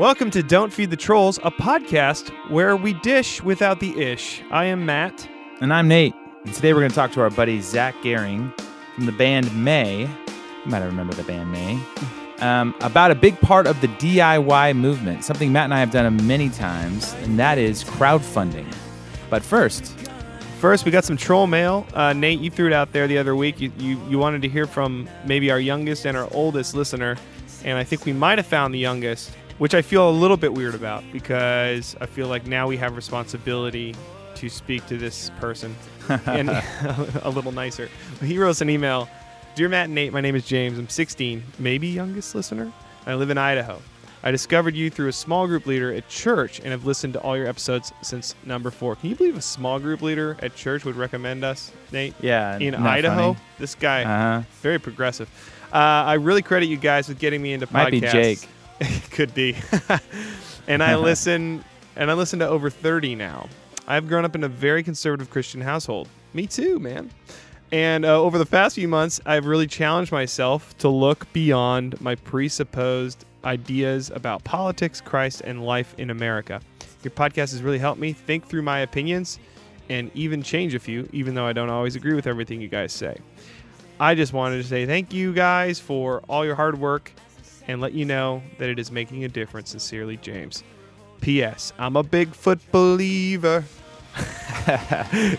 Welcome to Don't Feed the Trolls, a podcast where we dish without the ish. I am Matt. And I'm Nate. And today we're going to talk to our buddy Zach Gehring from the band May. You might remember the band May. About a big part of the DIY movement, something Matt and I have done many times, and that is crowdfunding. But first, we got some troll mail. Nate, you threw it out there the other week. You wanted to hear from maybe our youngest and our oldest listener, and I think we might have found the youngest, which I feel a little bit weird about because I feel like now we have responsibility to speak to this person and a little nicer. He wrote us an email. Dear Matt and Nate, my name is James. I'm 16, maybe youngest listener. I live in Idaho. I discovered you through a small group leader at church and have listened to all your episodes since number 4. Can you believe a small group leader at church would recommend us, Nate? Yeah. In Idaho? Funny. This guy, very progressive. I really credit you guys with getting me into podcasts. Might be Jake. Could be. And I listen to over 30 now. I've grown up in a very conservative Christian household. Me too, man. And over the past few months, I've really challenged myself to look beyond my presupposed ideas about politics, Christ, and life in America. Your podcast has really helped me think through my opinions and even change a few, even though I don't always agree with everything you guys say. I just wanted to say thank you guys for all your hard work and let you know that it is making a difference. Sincerely, James. P.S. I'm a Bigfoot believer.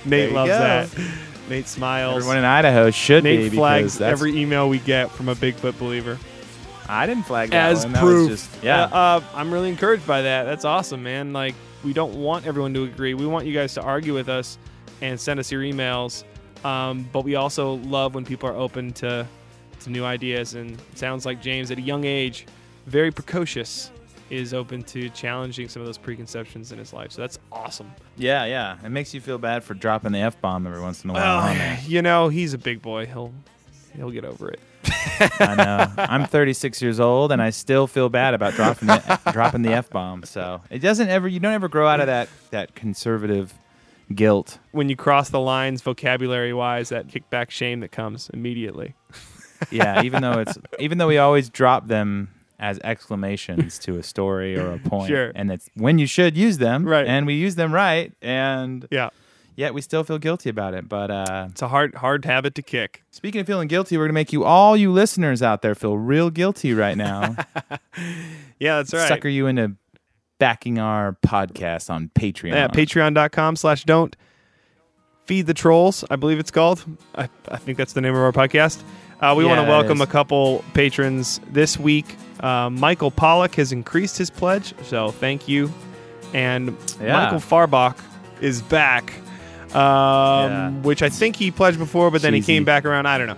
Nate loves that. Nate smiles. Everyone in Idaho should Nate be. Nate flags every email we get from a Bigfoot believer. I didn't flag that as one. Proof. That was just, yeah. I'm really encouraged by that. That's awesome, man. Like, we don't want everyone to agree. We want you guys to argue with us and send us your emails. But we also love when people are open to new ideas. And it sounds like James, at a young age, very precocious, is open to challenging some of those preconceptions in his life. So that's awesome. Yeah. It makes you feel bad for dropping the F-bomb every once in a while. Well, you know, he's a big boy. He'll get over it. I know. I'm 36 years old, and I still feel bad about dropping the F-bomb. So it doesn't ever. You don't ever grow out of that conservative guilt. When you cross the lines vocabulary-wise, that kickback shame that comes immediately. Yeah, even though we always drop them as exclamations to a story or a point, sure. And it's when you should use them, right? And we use them right, and yeah. Yet we still feel guilty about it, but it's a hard habit to kick. Speaking of feeling guilty, we're gonna make all you listeners out there feel real guilty right now. Yeah, that's right. Sucker you into backing our podcast on Patreon. Yeah, patreon.com/DontFeedTheTrolls. I believe it's called. I think that's the name of our podcast. We want to welcome a couple patrons this week. Michael Pollack has increased his pledge, so thank you. And Michael Farbach is back. Which I think he pledged before, but then he came back around. I don't know.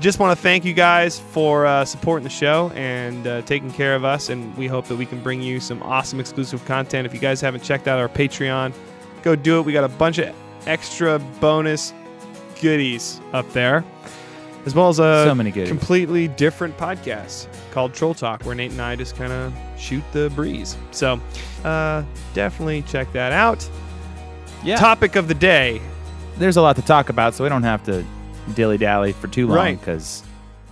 Just want to thank you guys for supporting the show and taking care of us, and we hope that we can bring you some awesome exclusive content. If you guys haven't checked out our Patreon, go do it. We got a bunch of extra bonus goodies up there, as well as a completely different podcast called Troll Talk, where Nate and I just kind of shoot the breeze. So definitely check that out. Yeah. Topic of the day. There's a lot to talk about, so we don't have to dilly-dally for too long because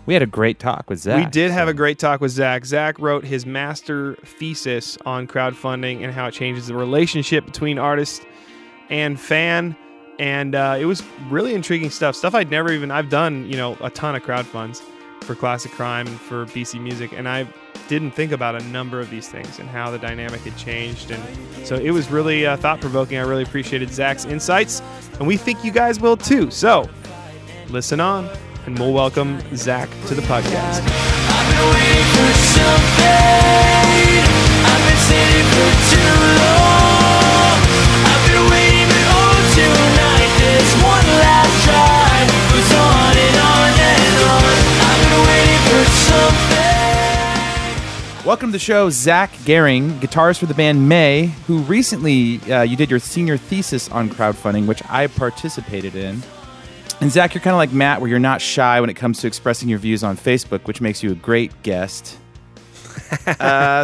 we had a great talk with Zach. We did have a great talk with Zach. Zach wrote his master thesis on crowdfunding and how it changes the relationship between artist and fan, and it was really intriguing stuff I'd never even... I've done, a ton of crowdfunds for Classic Crime and for BC Music, and I didn't think about a number of these things and how the dynamic had changed, and so it was really thought-provoking. I really appreciated Zach's insights, and we think you guys will too, so listen on and we'll welcome Zach to the podcast. I've been waiting for something. I've been sitting for too long. I've been waiting all tonight. This one last try goes on and on and on. I've been waiting for something. Welcome to the show, Zach Gehring, guitarist for the band May, who recently you did your senior thesis on crowdfunding, which I participated in. And Zach, you're kind of like Matt, where you're not shy when it comes to expressing your views on Facebook, which makes you a great guest.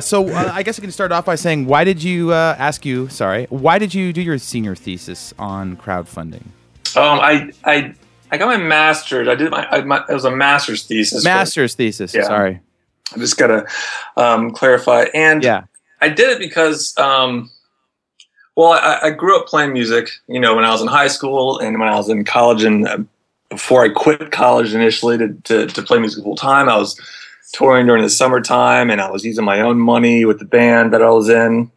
So I guess I can start off by saying, why did you do your senior thesis on crowdfunding? I got my master's. It was a master's thesis. Master's thesis. Yeah. Sorry. I just got to clarify. And I did it because, well, I grew up playing music, you know, when I was in high school and when I was in college, and before I quit college initially to play music full time, I was touring during the summertime, and I was using my own money with the band that I was in.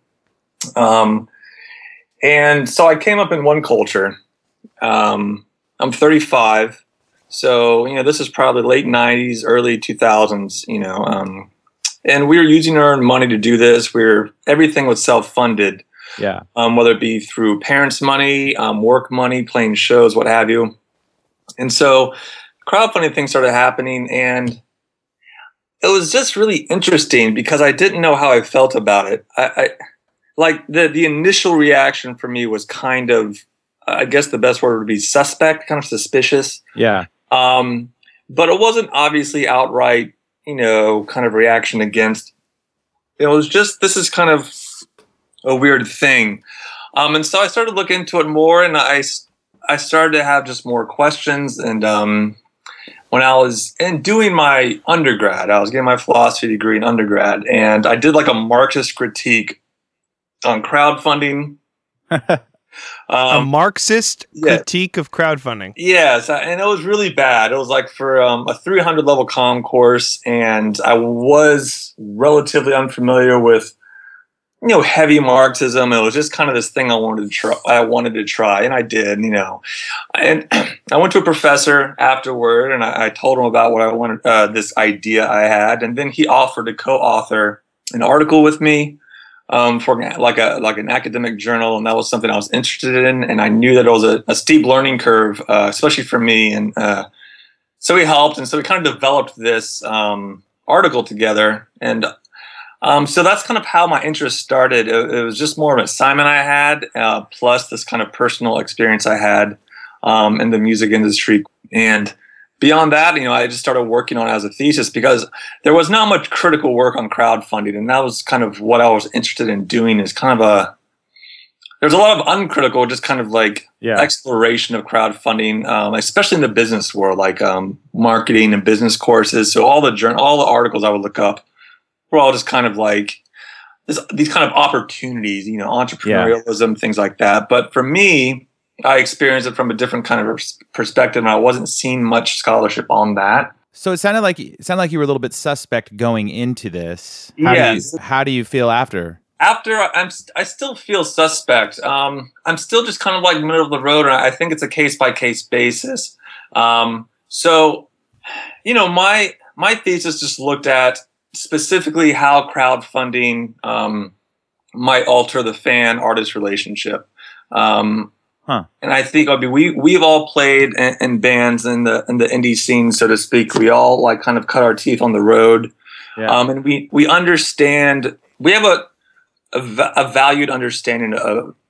And so I came up in one culture. I'm 35. So, you know, this is probably late 90s, early 2000s, you know. And we were using our own money to do this. Everything was self-funded. Yeah. Whether it be through parents' money, work money, playing shows, what have you. And so crowdfunding things started happening, and it was just really interesting because I didn't know how I felt about it. I like the initial reaction for me was kind of, I guess the best word would be suspect, kind of suspicious. Yeah. But it wasn't obviously outright, you know, kind of reaction against. It was just, this is kind of a weird thing. And so I started looking into it more, and I started to have just more questions. And when I was doing my undergrad, I was getting my philosophy degree in undergrad, and I did like a Marxist critique on crowdfunding. A Marxist critique of crowdfunding. Yes, and it was really bad. It was like for a 300-level comm course, and I was relatively unfamiliar with, you know, heavy Marxism. It was just kind of this thing I wanted to try, and I did, you know. And I went to a professor afterward, and I told him about what I wanted, this idea I had, and then he offered to co-author an article with me. For like an academic journal, and that was something I was interested in, and I knew that it was a steep learning curve, especially for me, and so he helped, and so we kind of developed this article together, and so that's kind of how my interest started. It was just more of an assignment I had, plus this kind of personal experience I had in the music industry, and beyond that, you know, I just started working on it as a thesis because there was not much critical work on crowdfunding, and that was kind of what I was interested in doing. Is kind of there's a lot of uncritical, just kind of like exploration of crowdfunding, especially in the business world, like marketing and business courses. So all the articles I would look up were all just kind of like these kind of opportunities, you know, entrepreneurialism, things like that. But for me, I experienced it from a different kind of perspective, and I wasn't seeing much scholarship on that. So it sounded like you were a little bit suspect going into this. How do you feel after? After, I still feel suspect. I'm still just kind of like middle of the road, and I think it's a case-by-case basis. So, you know, my thesis just looked at specifically how crowdfunding might alter the fan-artist relationship. And I think we've all played in bands in the indie scene, so to speak. We all like kind of cut our teeth on the road, and we understand. We have a valued understanding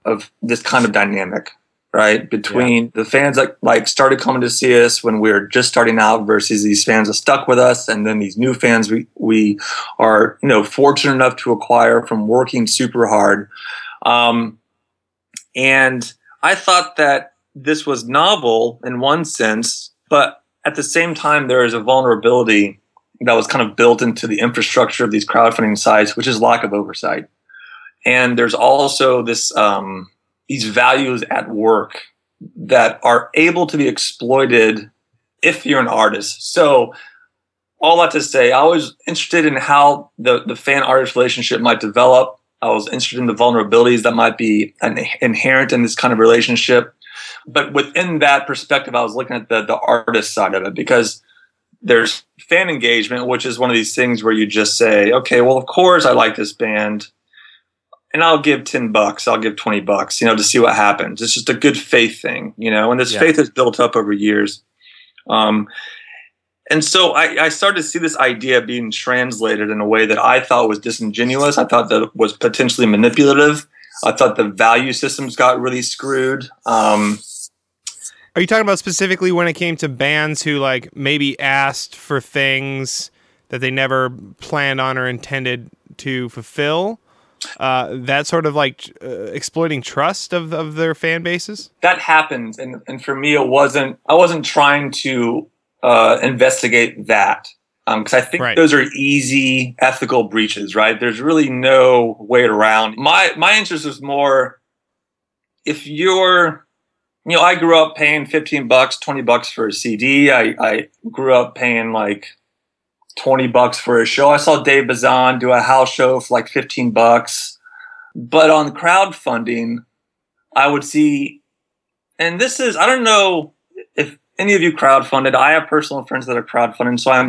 of this kind of dynamic, right? Between the fans that like started coming to see us when we were just starting out versus these fans that stuck with us, and then these new fans we are, you know, fortunate enough to acquire from working super hard, and I thought that this was novel in one sense, but at the same time, there is a vulnerability that was kind of built into the infrastructure of these crowdfunding sites, which is lack of oversight. And there's also this these values at work that are able to be exploited if you're an artist. So all that to say, I was interested in how the fan-artist relationship might develop. I was interested in the vulnerabilities that might be inherent in this kind of relationship. But within that perspective, I was looking at the artist side of it, because there's fan engagement, which is one of these things where you just say, okay, well, of course I like this band, and I'll give $10, I'll give $20, you know, to see what happens. It's just a good faith thing, you know, and this faith has built up over years. And so I started to see this idea being translated in a way that I thought was disingenuous. I thought that was potentially manipulative. I thought the value systems got really screwed. Are you talking about specifically when it came to bands who like maybe asked for things that they never planned on or intended to fulfill? That sort of like exploiting trust of their fan bases? That happens. And for me, I wasn't trying to investigate that. Because I think those are easy ethical breaches, right? There's really no way around. My interest is more if you're, you know, I grew up paying $15, $20 for a CD. I grew up paying like $20 for a show. I saw Dave Bazan do a house show for like $15. But on crowdfunding, I would see, and this is, I don't know if any of you crowdfunded. I have personal friends that are crowdfunding, so I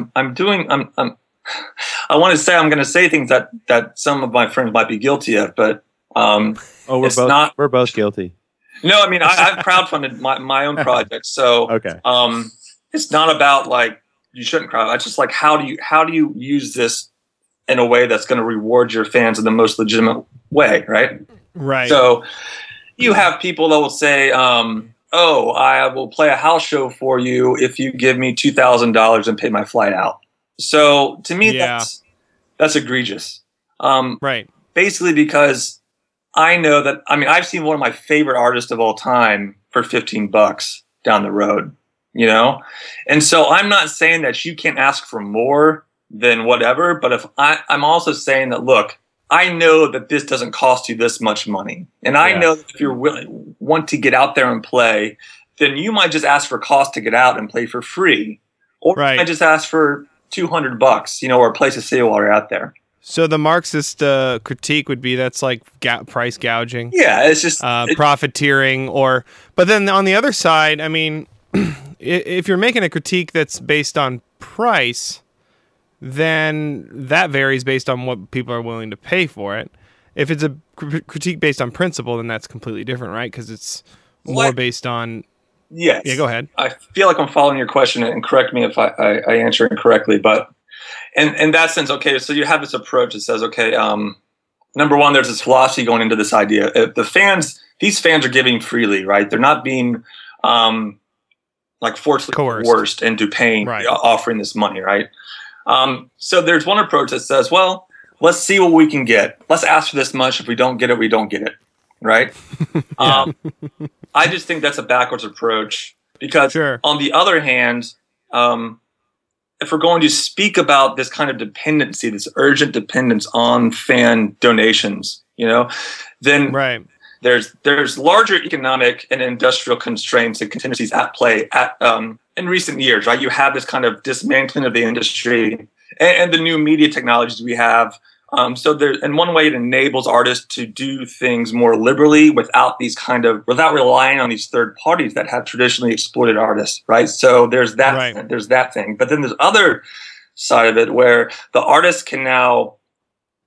want to say I'm going to say things that some of my friends might be guilty of, but we're both guilty. No, I mean I've crowdfunded my own project, so okay. It's not about like you shouldn't crowd. It's just like how do you use this in a way that's going to reward your fans in the most legitimate way, right? Right. So you have people that will say, oh, I will play a house show for you if you give me $2,000 and pay my flight out. So to me, that's egregious. Right. Basically because I know that, I mean, I've seen one of my favorite artists of all time for $15 down the road, you know? And so I'm not saying that you can't ask for more than whatever, but if I'm also saying that, look, I know that this doesn't cost you this much money. And I know that if you want to get out there and play, then you might just ask for cost to get out and play for free. Or you might just ask for $200, you know, or a place to stay while you're out there. So the Marxist critique would be that's like price gouging. Yeah, it's just... profiteering or... But then on the other side, I mean, if you're making a critique that's based on price... then that varies based on what people are willing to pay for it. If it's a critique based on principle, then that's completely different, right? Because it's more based on... Yes. Yeah, go ahead. I feel like I'm following your question, and correct me if I answer incorrectly, but in that sense, okay, so you have this approach that says, okay, number one, there's this philosophy going into this idea. These fans are giving freely, right? They're not being... forced into paying, offering this money, right? So there's one approach that says, well, let's see what we can get. Let's ask for this much. If we don't get it, we don't get it. Right. I just think that's a backwards approach because on the other hand, if we're going to speak about this kind of dependency, this urgent dependence on fan donations, you know, then there's larger economic and industrial constraints and contingencies at play in recent years, right? You have this kind of dismantling of the industry and the new media technologies we have. So there, in one way, it enables artists to do things more liberally without relying on these third parties that have traditionally exploited artists, right? So there's that, there's that thing. But then there's other side of it where the artists can now...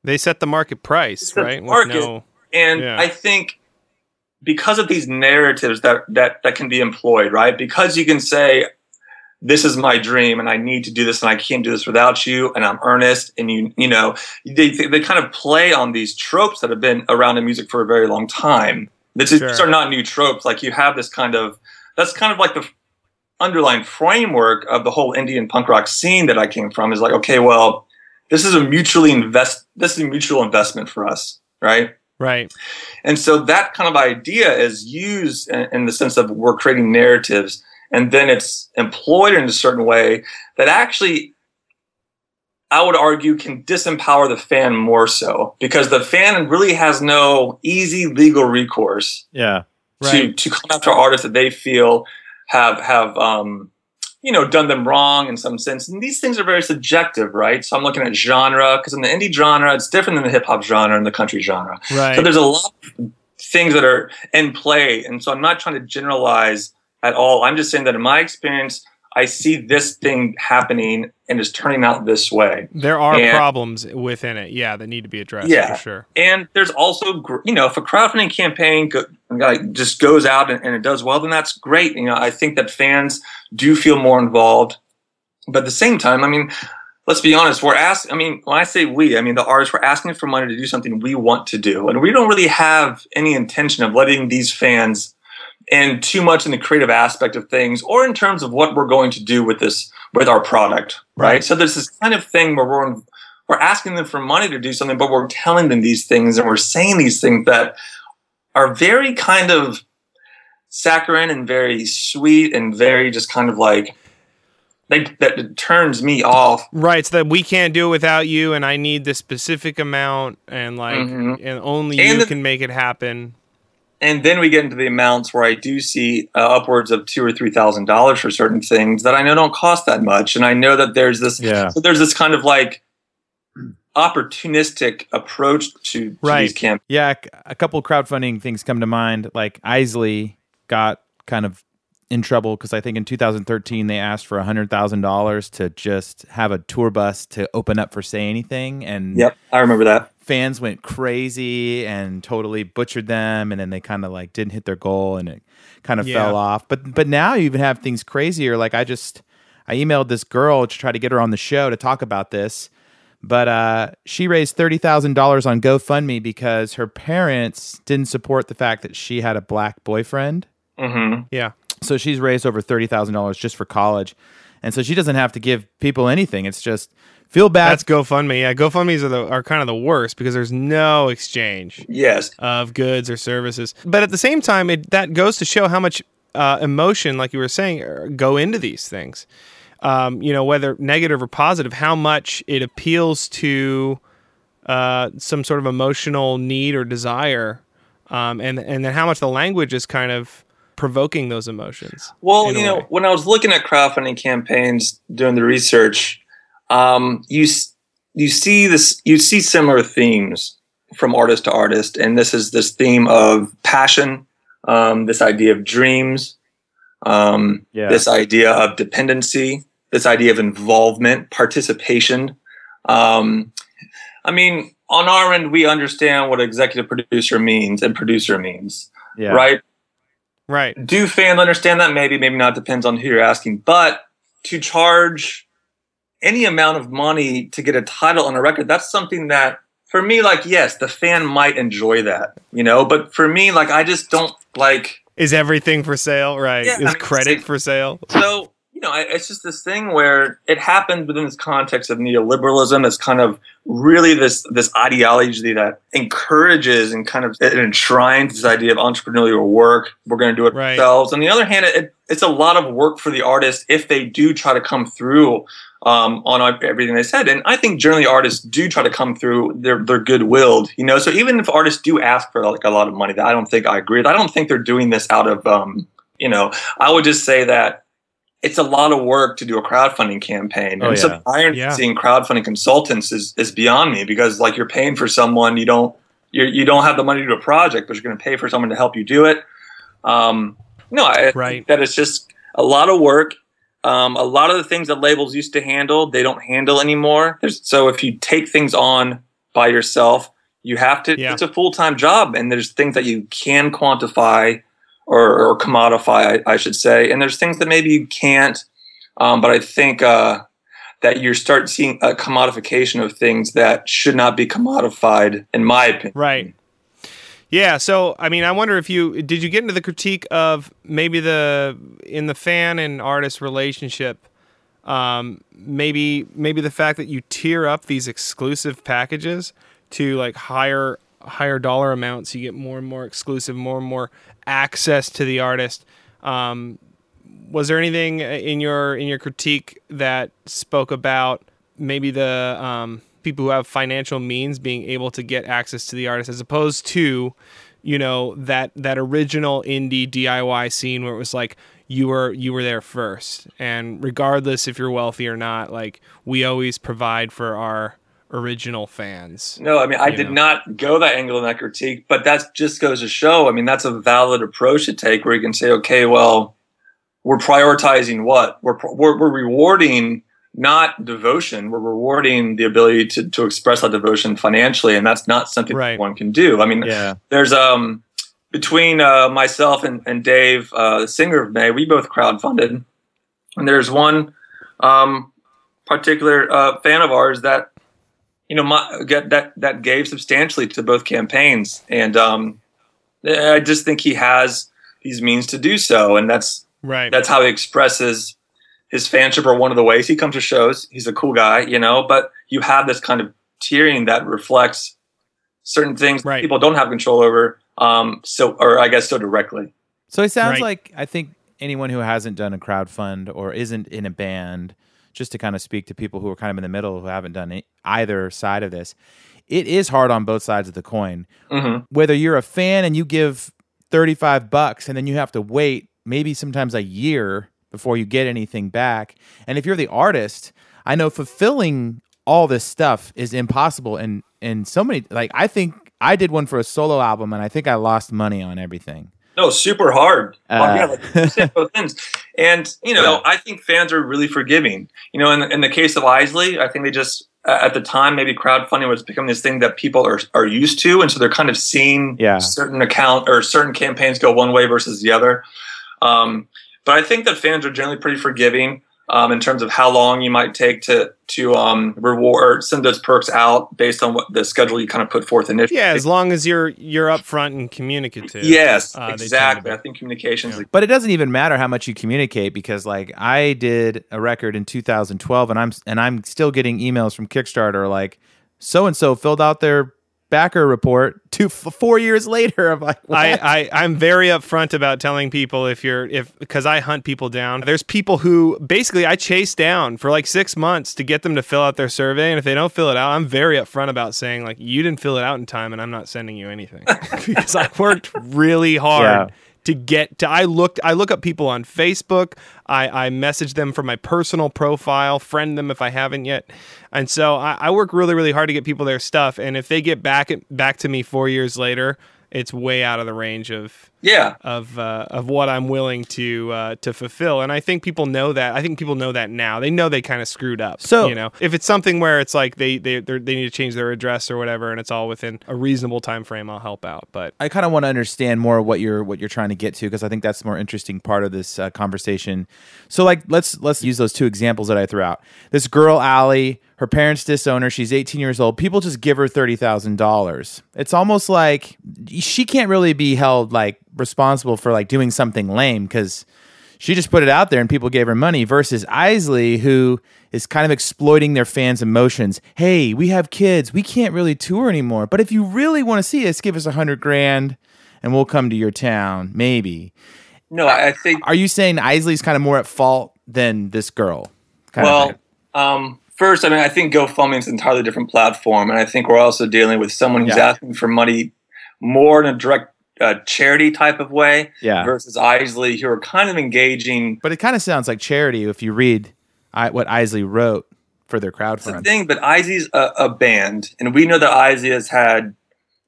They set the market price, right? I think... because of these narratives that can be employed, right? Because you can say, this is my dream and I need to do this and I can't do this without you and I'm earnest. And you know, they kind of play on these tropes that have been around in music for a very long time. These are not new tropes. Like you have this kind of, that's kind of like the underlying framework of the whole Indian punk rock scene that I came from is like, okay, well, this is a mutual investment for us, right? Right. And so that kind of idea is used in the sense of we're creating narratives and then it's employed in a certain way that actually, I would argue, can disempower the fan more so because the fan really has no easy legal recourse to come after artists that they feel have done them wrong in some sense. And these things are very subjective, right? So I'm looking at genre, because in the indie genre, it's different than the hip-hop genre and the country genre. Right. So there's a lot of things that are in play. And so I'm not trying to generalize at all. I'm just saying that in my experience, I see this thing happening and it's turning out this way. There are problems within it, that need to be addressed for sure. And there's also, you know, if a crowdfunding campaign just goes out and it does well, then that's great. You know, I think that fans do feel more involved. But at the same time, I mean, let's be honest, when I say we, I mean the artists, we're asking for money to do something we want to do. And we don't really have any intention of letting these fans in too much in the creative aspect of things or in terms of what we're going to do with this, with our product, right? So there's this kind of thing where we're asking them for money to do something, but we're telling them these things and we're saying these things that are very kind of saccharine and very sweet and very just kind of like that turns me off. Right, so that we can't do it without you, and I need this specific amount, and like, and only you can make it happen. And then we get into the amounts where I do see upwards of $2,000 or $3,000 for certain things that I know don't cost that much, and I know that there's this, so there's this kind of like opportunistic approach to these campaigns. Yeah, a couple of crowdfunding things come to mind. Like Eisley got kind of in trouble because I think in 2013 they asked for $100,000 to just have a tour bus to open up for Say Anything, and I remember that fans went crazy and totally butchered them, and then they kind of like didn't hit their goal, and it kind of fell off. But now you even have things crazier. Like I emailed this girl to try to get her on the show to talk about this, but she raised $30,000 on GoFundMe because her parents didn't support the fact that she had a black boyfriend. So she's raised over $30,000 just for college. And so she doesn't have to give people anything. It's just feel bad. That's GoFundMe. Yeah, GoFundMes are kind of the worst because there's no exchange of goods or services. But at the same time, that goes to show how much emotion, like you were saying, go into these things. You know, whether negative or positive, how much it appeals to some sort of emotional need or desire, and then how much the language is kind of provoking those emotions. Well, you know, when I was looking at crowdfunding campaigns doing the research, you see similar themes from artist to artist, and this is this theme of passion, this idea of dreams, this idea of dependency, this idea of involvement, participation. I mean, on our end, we understand what executive producer means and producer means, right? Right. Do fans understand that? Maybe, maybe not. Depends on who you're asking. But to charge any amount of money to get a title on a record, that's something that, for me, like, yes, the fan might enjoy that, you know? But for me, like, I just don't, like... Is everything for sale, right? Yeah, is credit for sale? So, you know, it's just this thing where it happened within this context of neoliberalism. It's kind of really this ideology that encourages and kind of enshrines this idea of entrepreneurial work. We're going to do it ourselves. On the other hand, it's a lot of work for the artist if they do try to come through on everything they said. And I think generally artists do try to come through. They're good-willed, you know. So even if artists do ask for like a lot of money, that I don't think I agree with. I don't think they're doing this out of, you know, I would just say that it's a lot of work to do a crowdfunding campaign. And so seeing crowdfunding consultants is beyond me, because like you're paying for someone, you don't have the money to do a project, but you're going to pay for someone to help you do it. I think that it's just a lot of work. A lot of the things that labels used to handle, they don't handle anymore. So if you take things on by yourself, you have to, it's a full-time job, and there's things that you can quantify or commodify, I should say. And there's things that maybe you can't, but I think that you start seeing a commodification of things that should not be commodified, in my opinion. Right. Yeah, so, I mean, I wonder if did you get into the critique of maybe in the fan and artist relationship, maybe the fact that you tier up these exclusive packages to, like, higher dollar amounts, you get more and more exclusive, more and more access to the artist. Was there anything in your critique that spoke about maybe the people who have financial means being able to get access to the artist, as opposed to, you know, that original indie DIY scene where it was like you were there first, and regardless if you're wealthy or not, like, we always provide for our original fans. No, I mean, I did not go that angle in that critique, but that just goes to show, I mean, that's a valid approach to take, where you can say, okay, well, we're prioritizing what? We're rewarding not devotion, we're rewarding the ability to express that devotion financially, and that's not something that one can do. I mean, there's between myself and Dave, the singer of May, we both crowdfunded, and there's one particular fan of ours that, you know, that gave substantially to both campaigns, and I just think he has these means to do so, and that's how he expresses his fanship, or one of the ways he comes to shows. He's a cool guy, you know, but you have this kind of tiering that reflects certain things that people don't have control over, so directly. So it sounds like, I think anyone who hasn't done a crowdfund or isn't in a band, just to kind of speak to people who are kind of in the middle, who haven't done either side of this, it is hard on both sides of the coin. Mm-hmm. Whether you're a fan and you give $35 and then you have to wait maybe sometimes a year before you get anything back. And if you're the artist, I know fulfilling all this stuff is impossible. And so many, like, I think I did one for a solo album and I think I lost money on everything. No, super hard. Like, both ends. And, you know, yeah. I think fans are really forgiving. You know, in the case of Eisley, I think they just, at the time, maybe crowdfunding was becoming this thing that people are used to. And so they're kind of seeing certain account or certain campaigns go one way versus the other. But I think that fans are generally pretty forgiving in terms of how long you might take to reward or send those perks out based on what the schedule you kind of put forth initially. Yeah, as long as you're upfront and communicative. Yes, exactly. I think communication is... But it doesn't even matter how much you communicate, because like I did a record in 2012 and I'm still getting emails from Kickstarter like, so and so filled out their backer report 4 years later. I'm like, I'm very upfront about telling people because I hunt people down. There's people who basically I chase down for like 6 months to get them to fill out their survey, and if they don't fill it out, I'm very upfront about saying like, you didn't fill it out in time, and I'm not sending you anything because I worked really hard. Yeah. To get to, I look up people on Facebook. I message them from my personal profile, friend them if I haven't yet, and so I work really, really hard to get people their stuff. And if they get back to me 4 years later, it's way out of the range of what I'm willing to fulfill. And I think people know that. I think people know that now. They know they kind of screwed up. So, you know, if it's something where it's like they need to change their address or whatever, and it's all within a reasonable time frame, I'll help out. But I kind of want to understand more what you're trying to get to, because I think that's the more interesting part of this conversation. So, like, let's use those two examples that I threw out. This girl, Allie, her parents disown her. She's 18 years old. People just give her $30,000. It's almost like she can't really be held like responsible for like doing something lame, because she just put it out there and people gave her money, versus Eisley, who is kind of exploiting their fans' emotions. Hey, we have kids. We can't really tour anymore. But if you really want to see us, give us $100,000 and we'll come to your town. Maybe. No, I think... Are you saying Eisley's kind of more at fault than this girl? First, I mean, I think GoFundMe is an entirely different platform, and I think we're also dealing with someone who's asking for money more in a direct charity type of way versus Eisley, who are kind of engaging. But it kind of sounds like charity if you read what Eisley wrote for their crowdfunding. That's the thing, but Eisley's a band, and we know that Eisley has had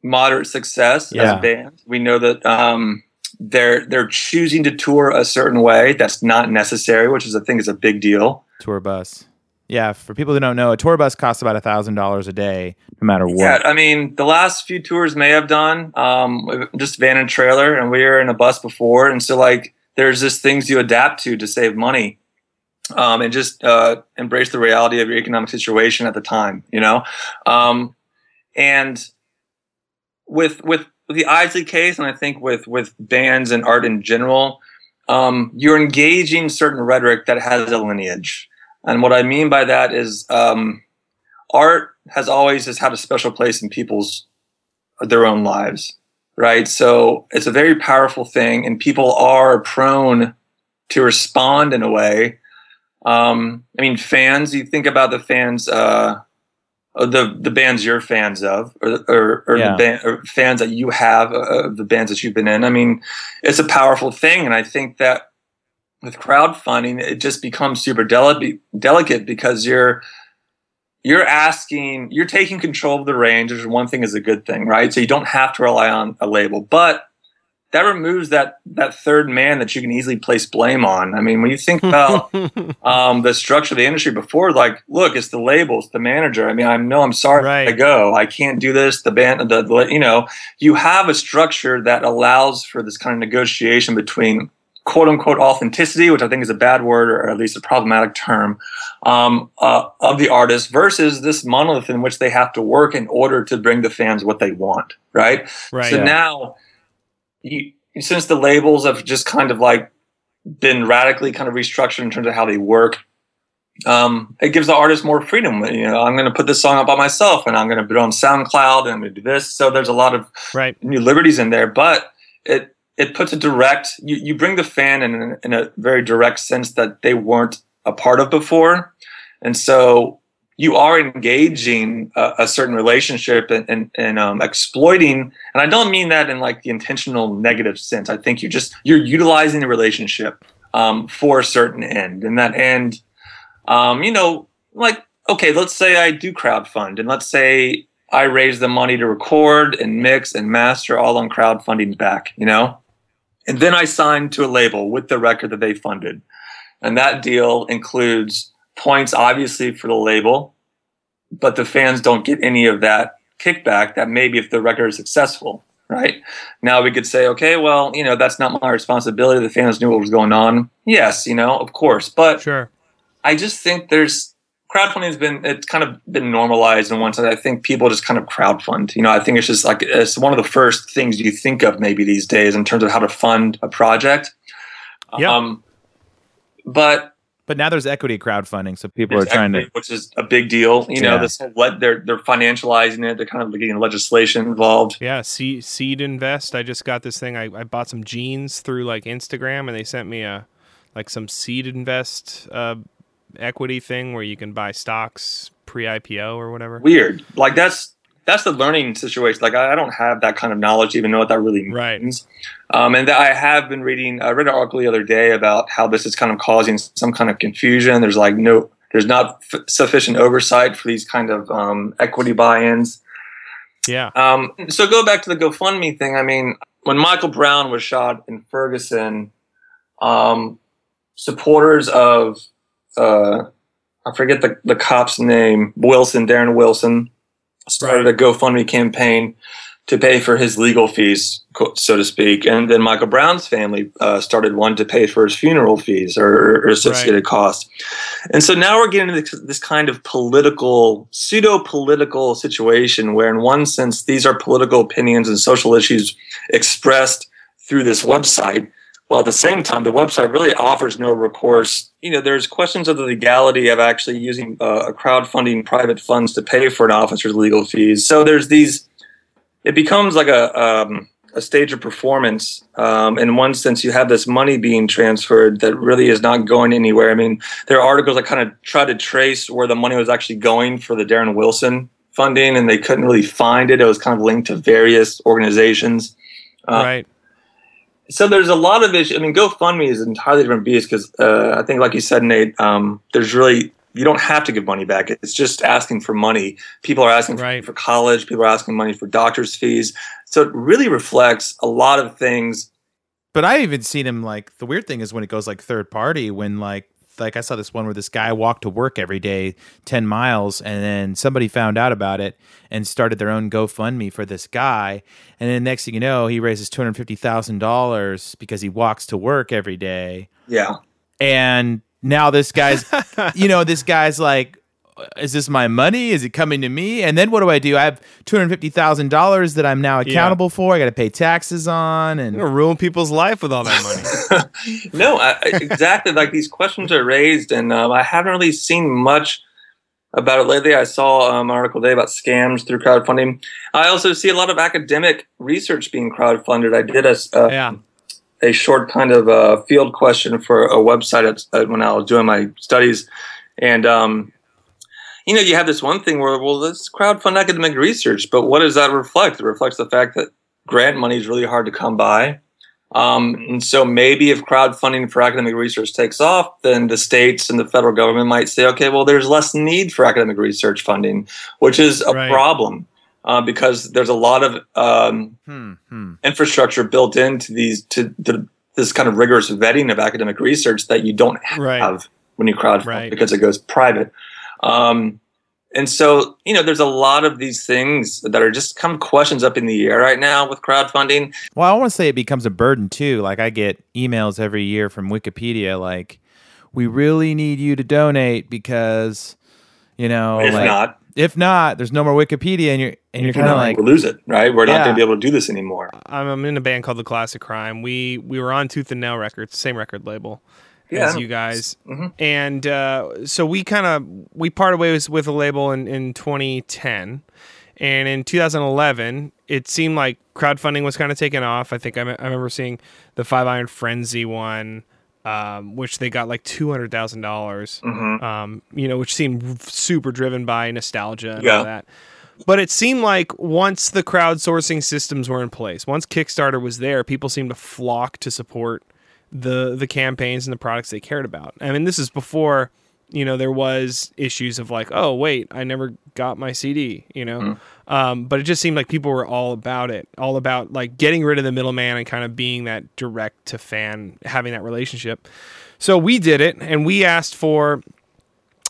moderate success as a band. We know that they're choosing to tour a certain way that's not necessary, which is, I think, is a big deal. Tour bus. Yeah, for people who don't know, a tour bus costs about $1,000 a day, no matter what. Yeah, I mean, the last few tours May have done, just van and trailer, and we were in a bus before, and so, like, there's just things you adapt to save money, and just embrace the reality of your economic situation at the time, you know? And with the Eisley case, and I think with bands and art in general, you're engaging certain rhetoric that has a lineage. And what I mean by that is art has always had a special place in people's their own lives, right? So it's a very powerful thing, and people are prone to respond in a way. I mean, fans, you think about the fans, the bands you're fans of, or the band, or fans that you have, the bands that you've been in. I mean, it's a powerful thing, and I think that with crowdfunding, it just becomes super delicate because you're taking control of the range, which one thing is a good thing, right? So you don't have to rely on a label, but that removes that third man that you can easily place blame on. I mean, when you think about the structure of the industry before, like, look, it's the label, it's the manager. I mean, I'm sorry, right. I go, I can't do this. The band, you know, you have a structure that allows for this kind of negotiation between quote-unquote authenticity, which I think is a bad word, or at least a problematic term, of the artist versus this monolith in which they have to work in order to bring the fans what they want, right? Right. So now, since the labels have just kind of like been radically kind of restructured in terms of how they work, it gives the artist more freedom. You know, I'm going to put this song up by myself, and I'm going to put it on SoundCloud, and I'm going to do this. So there's a lot of new liberties in there, but it it puts a direct, you bring the fan in a very direct sense that they weren't a part of before. And so you are engaging a certain relationship and exploiting. And I don't mean that in like the intentional negative sense. I think you're utilizing the relationship for a certain end. And that end, you know, like, okay, let's say I do crowdfund and let's say I raise the money to record and mix and master all on crowdfunding back, you know? And then I sign to a label with the record that they funded. And that deal includes points, obviously, for the label, but the fans don't get any of that kickback that maybe if the record is successful, right? Now we could say, okay, well, you know, that's not my responsibility. The fans knew what was going on. Yes, you know, of course. But sure. I just think there's... crowdfunding has been, it's kind of been normalized in one sense. I think people just kind of crowdfund. You know, I think it's just like, it's one of the first things you think of maybe these days in terms of how to fund a project. Yeah. But now there's equity crowdfunding. So people are trying equity, to, which is a big deal. You know, this whole they're financializing it. They're kind of getting legislation involved. Yeah. Seed invest. I just got this thing. I bought some jeans through like Instagram and they sent me some seed invest, equity thing where you can buy stocks pre-IPO or whatever. Weird. Like that's the learning situation. Like I don't have that kind of knowledge to even know what that really means. Right. And I have been reading, I read an article the other day about how this is kind of causing some kind of confusion. There's like there's not sufficient oversight for these kind of equity buy-ins. Yeah. So go back to the GoFundMe thing. I mean, when Michael Brown was shot in Ferguson, supporters of I forget the cop's name, Darren Wilson, started a GoFundMe campaign to pay for his legal fees, so to speak. And then Michael Brown's family started one to pay for his funeral fees or associated costs. And so now we're getting into this kind of political, pseudo-political situation where in one sense, these are political opinions and social issues expressed through this website. Well, at the same time, the website really offers no recourse. You know, there's questions of the legality of actually using crowdfunding private funds to pay for an officer's legal fees. So there's these, it becomes like a stage of performance. In one sense, you have this money being transferred that really is not going anywhere. I mean, there are articles that kind of try to trace where the money was actually going for the Darren Wilson funding, and they couldn't really find it. It was kind of linked to various organizations. Right. So there's a lot of issues. I mean, GoFundMe is an entirely different beast because I think, like you said, Nate, there's really – you don't have to give money back. It's just asking for money. People are asking for college. People are asking money for doctor's fees. So it really reflects a lot of things. But I've even seen him like – the weird thing is when it goes like third party when like I saw this one where this guy walked to work every day 10 miles and then somebody found out about it and started their own GoFundMe for this guy. And then next thing you know, he raises $250,000 because he walks to work every day. Yeah. And now this guy's, you know, this guy's like, is this my money? Is it coming to me? And then what do? I have $250,000 that I'm now accountable for. I got to pay taxes on, and you're gonna ruin people's life with all that money. No, exactly. Like these questions are raised, and I haven't really seen much about it lately. I saw an article today about scams through crowdfunding. I also see a lot of academic research being crowdfunded. I did a short kind of field question for a website when I was doing my studies, and you know, you have this one thing where, well, let's crowdfund academic research, but what does that reflect? It reflects the fact that grant money is really hard to come by. And so maybe if crowdfunding for academic research takes off, then the states and the federal government might say, okay, well, there's less need for academic research funding, which is a problem because there's a lot of infrastructure built into this kind of rigorous vetting of academic research that you don't have when you crowdfund because it goes private. And so, you know, there's a lot of these things that are just kind of questions up in the air right now with crowdfunding. Well, I want to say it becomes a burden too. Like I get emails every year from Wikipedia, like we really need you to donate because, you know, if not, there's no more Wikipedia and you're kind of like, we'll lose it, right? We're not going to be able to do this anymore. I'm in a band called the Classic Crime. We were on Tooth and Nail Records, same record label. Yeah. As you guys, and so we parted ways with a label in 2010, And in 2011, it seemed like crowdfunding was kind of taking off. I think I remember seeing the Five Iron Frenzy one, which they got like $200,000, mm-hmm. You know, which seemed super driven by nostalgia and all that. But it seemed like once the crowdsourcing systems were in place, once Kickstarter was there, people seemed to flock to support the campaigns and the products they cared about. I mean, this is before, you know, there was issues of like, oh, wait, I never got my CD, you know. Mm. But it just seemed like people were all about it, all about like getting rid of the middleman and kind of being that direct to fan, having that relationship. So we did it, and we asked for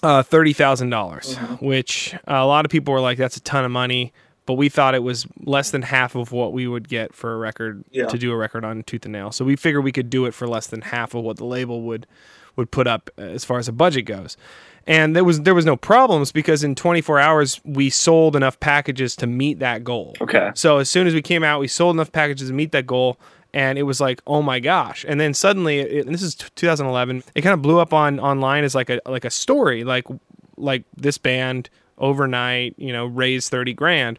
$30,000, mm-hmm. which a lot of people were like, that's a ton of money, but we thought it was less than half of what we would get for a record to do a record on Tooth and Nail. So we figured we could do it for less than half of what the label would put up as far as a budget goes. And there was no problems because in 24 hours, we sold enough packages to meet that goal. Okay. So as soon as we came out, we sold enough packages to meet that goal. And it was like, oh my gosh. And then suddenly, and this is 2011, it kind of blew up online as like a story, like this band overnight, you know, raised $30,000.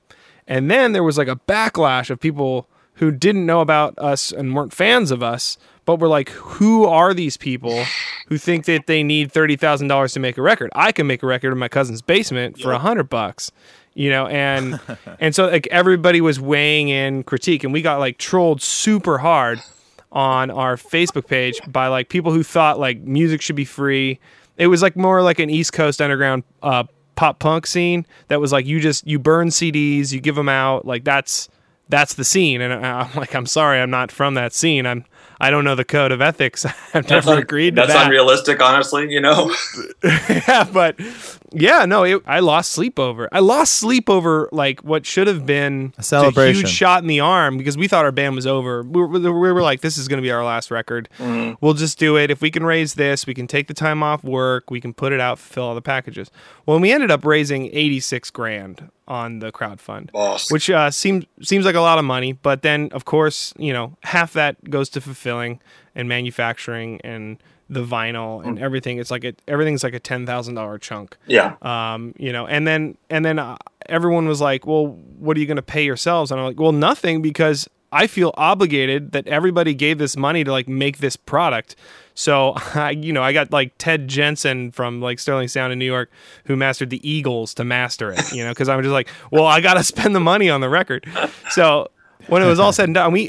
And then there was like a backlash of people who didn't know about us and weren't fans of us, but were like, who are these people who think that they need $30,000 to make a record? I can make a record in my cousin's basement for $100. You know, and so like everybody was weighing in critique, and we got like trolled super hard on our Facebook page by like people who thought like music should be free. It was like more like an East Coast underground pop punk scene that was like you burn CDs, you give them out, like that's the scene. And I'm like, I'm sorry, I'm not from that scene. I don't know the code of ethics. I've never agreed to that. That's unrealistic, honestly, you know? I lost sleep over. Like, what should have been a celebration. A huge shot in the arm because we thought our band was over. We were like, this is going to be our last record. Mm-hmm. We'll just do it. If we can raise this, we can take the time off work. We can put it out, fulfill all the packages. Well, we ended up raising $86,000 on the crowdfund, which seems like a lot of money. But then, of course, you know, half that goes to fulfilling and manufacturing and the vinyl and everything. It's like everything's like a $10,000 chunk. Yeah. You know, and then everyone was like, well, what are you going to pay yourselves? And I'm like, well, nothing, because I feel obligated that everybody gave this money to like make this product. So, I got like Ted Jensen from like Sterling Sound in New York, who mastered the Eagles, to master it, you know, because I'm just like, well, I got to spend the money on the record. So when it was all said and done, we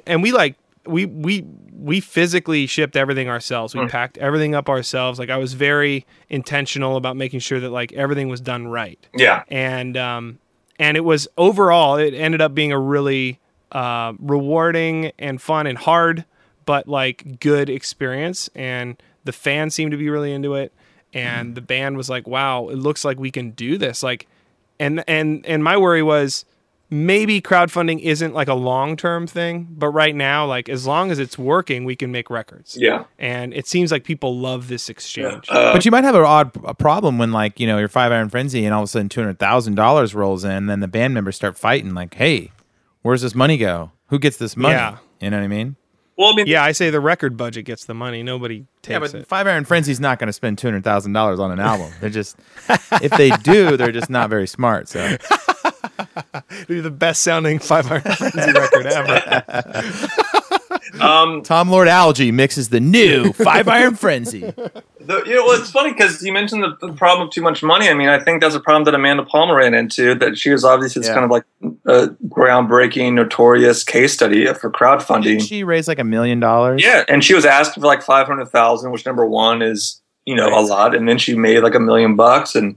physically shipped everything ourselves. We packed everything up ourselves. Like, I was very intentional about making sure that like everything was done right. Yeah. And it was overall, it ended up being a really rewarding and fun and hard but like good experience, and the fans seemed to be really into it, and the band was like, wow, it looks like we can do this. Like, and my worry was maybe crowdfunding isn't like a long-term thing, but right now, like, as long as it's working, we can make records. Yeah. And it seems like people love this exchange. Yeah. But you might have a problem when, like, you know, your Five Iron Frenzy and all of a sudden $200,000 rolls in, and then the band members start fighting like, hey, where's this money go? Who gets this money? Yeah. You know what I mean? Well, I mean, yeah, I say the record budget gets the money. Nobody takes it. Yeah, but it. Five Iron Frenzy's not going to spend $200,000 on an album. They're just, if they do, they're just not very smart. So, they're the best sounding Five Iron Frenzy record ever. Tom Lord-Alge mixes the new Five Iron Frenzy. It's funny because you mentioned the problem of too much money. I mean, I think that's a problem that Amanda Palmer ran into. That she was obviously kind of like a groundbreaking, notorious case study for crowdfunding. Didn't she raised like $1 million? Yeah, and she was asked for like $500,000, which number one is a lot, and then she made like $1 million, and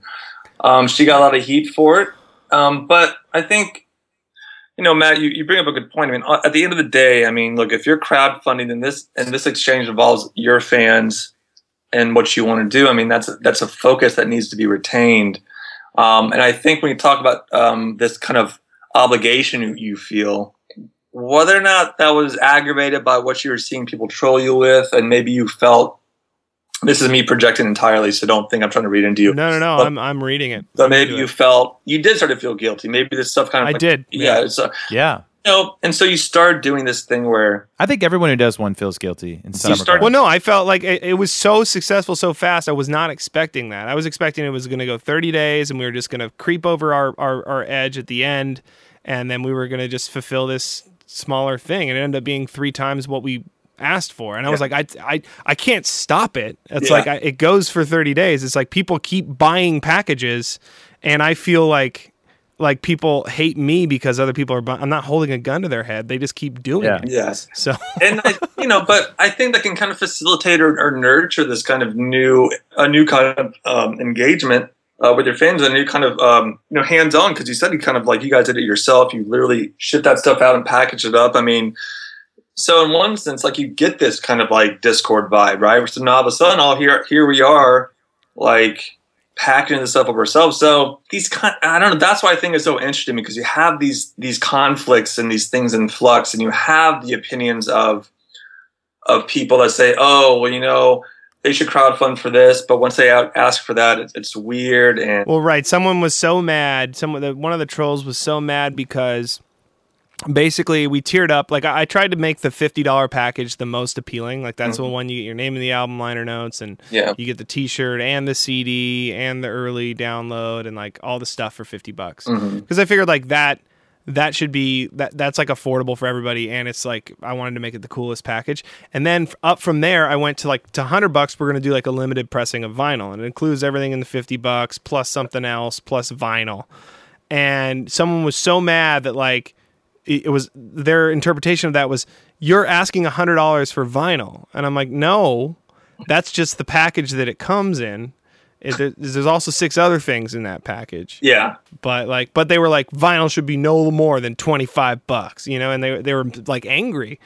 she got a lot of heat for it. But I think, Matt, you bring up a good point. I mean, at the end of the day, I mean, look, if you're crowdfunding, then this exchange involves your fans and what you want to do. I mean, that's a focus that needs to be retained. And I think when you talk about this kind of obligation you feel, whether or not that was aggravated by what you were seeing people troll you with, and maybe you felt, this is me projecting entirely, so don't think I'm trying to read into you. No, but I'm reading it. So maybe you felt, you did sort of feel guilty. Maybe this stuff kind of. I did. Yeah. Yeah. know, and so you start doing this thing where I think everyone who does one feels guilty. In some regard. Well, no, I felt like it was so successful so fast. I was not expecting that. I was expecting it was going to go 30 days and we were just going to creep over our edge at the end. And then we were going to just fulfill this smaller thing. And it ended up being 3 times what we asked for. And I was like, I can't stop it. It's like, it goes for 30 days. It's like people keep buying packages. And I feel like people hate me because other people are I'm not holding a gun to their head. They just keep doing it. Yes. So, and but I think that can kind of facilitate or nurture this kind of new kind of engagement with your fans, a new kind of hands on. Because you said you kind of like you guys did it yourself. You literally ship that stuff out and package it up. I mean, so in one sense, like you get this kind of like Discord vibe, right? So now all of a sudden, here we are, like, packing this up of ourselves. So these I don't know, that's why I think it's so interesting, because you have these conflicts and these things in flux, and you have the opinions of people that say, oh, well, they should crowdfund for this, but once they ask for that, it's weird. And well, right, someone was so mad. One of the trolls was so mad because basically we tiered up. Like I tried to make the $50 package the most appealing. Like that's the one you get your name in the album liner notes, and you get the T-shirt and the CD and the early download and like all the stuff for $50. Because I figured like that should be that's like affordable for everybody, and it's like I wanted to make it the coolest package. And then up from there, I went to $100. We're gonna do like a limited pressing of vinyl, and it includes everything in the $50 plus something else plus vinyl. And someone was so mad that like, it was their interpretation of that was, you're asking $100 for vinyl. And I'm like, no, that's just the package that it comes in. There's also 6 other things in that package. Yeah. But they were like, vinyl should be no more than $25, and they were like angry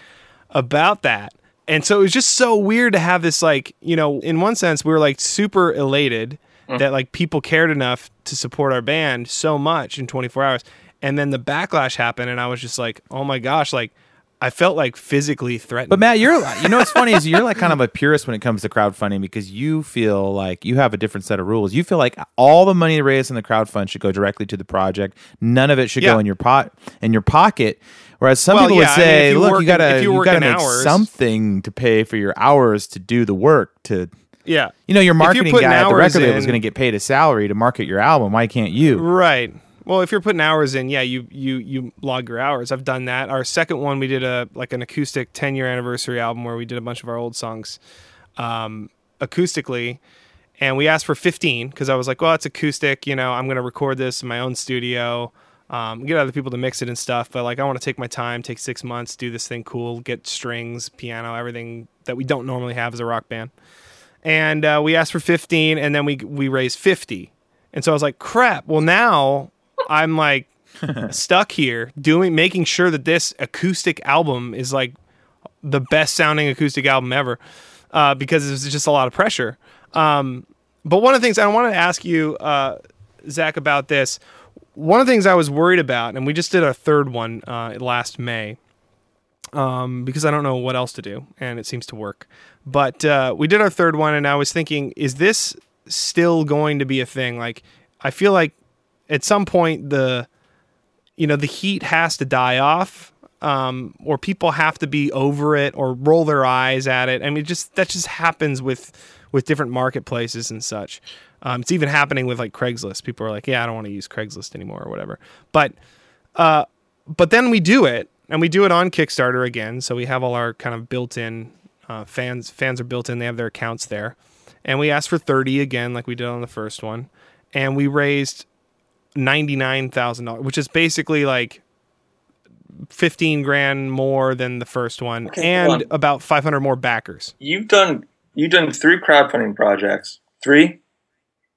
about that. And so it was just so weird to have this, in one sense, we were like super elated that like people cared enough to support our band so much in 24 hours. And then the backlash happened, and I was just like, oh my gosh, like I felt like physically threatened. But Matt, what's funny is you're like kind of a purist when it comes to crowdfunding, because you feel like you have a different set of rules. You feel like all the money raised in the crowdfund should go directly to the project. None of it should go in your pocket. Whereas some people would say, look, you gotta make something to pay for your hours to do the work to... Yeah. Your marketing guy at the record label is going to get paid a salary to market your album. Why can't you? Right. Well, if you're putting hours in, you log your hours. I've done that. Our second one, we did an acoustic 10-year anniversary album where we did a bunch of our old songs acoustically, and we asked for 15 because I was like, well, it's acoustic, I'm going to record this in my own studio, get other people to mix it and stuff, but like I want to take my time, take 6 months, do this thing cool, get strings, piano, everything that we don't normally have as a rock band. And we asked for 15, and then we raised 50. And so I was like, crap, well now... I'm like stuck here making sure that this acoustic album is like the best sounding acoustic album ever, because it's just a lot of pressure. But one of the things I wanted to ask you, Zach, about this, one of the things I was worried about, and we just did our third one last May, because I don't know what else to do, and it seems to work. But we did our third one, and I was thinking, is this still going to be a thing? Like, I feel like at some point the heat has to die off, or people have to be over it or roll their eyes at it. I mean, that happens with different marketplaces and such. It's even happening with like Craigslist. People are like, yeah, I don't want to use Craigslist anymore or whatever. But then we do it, and we do it on Kickstarter again. So we have all our kind of built-in fans. Fans are built in. They have their accounts there. And we asked for 30 again, like we did on the first one. And we raised $99,000, which is basically like $15,000 more than the first one, and about 500 more backers. You've done 3 crowdfunding projects. 3?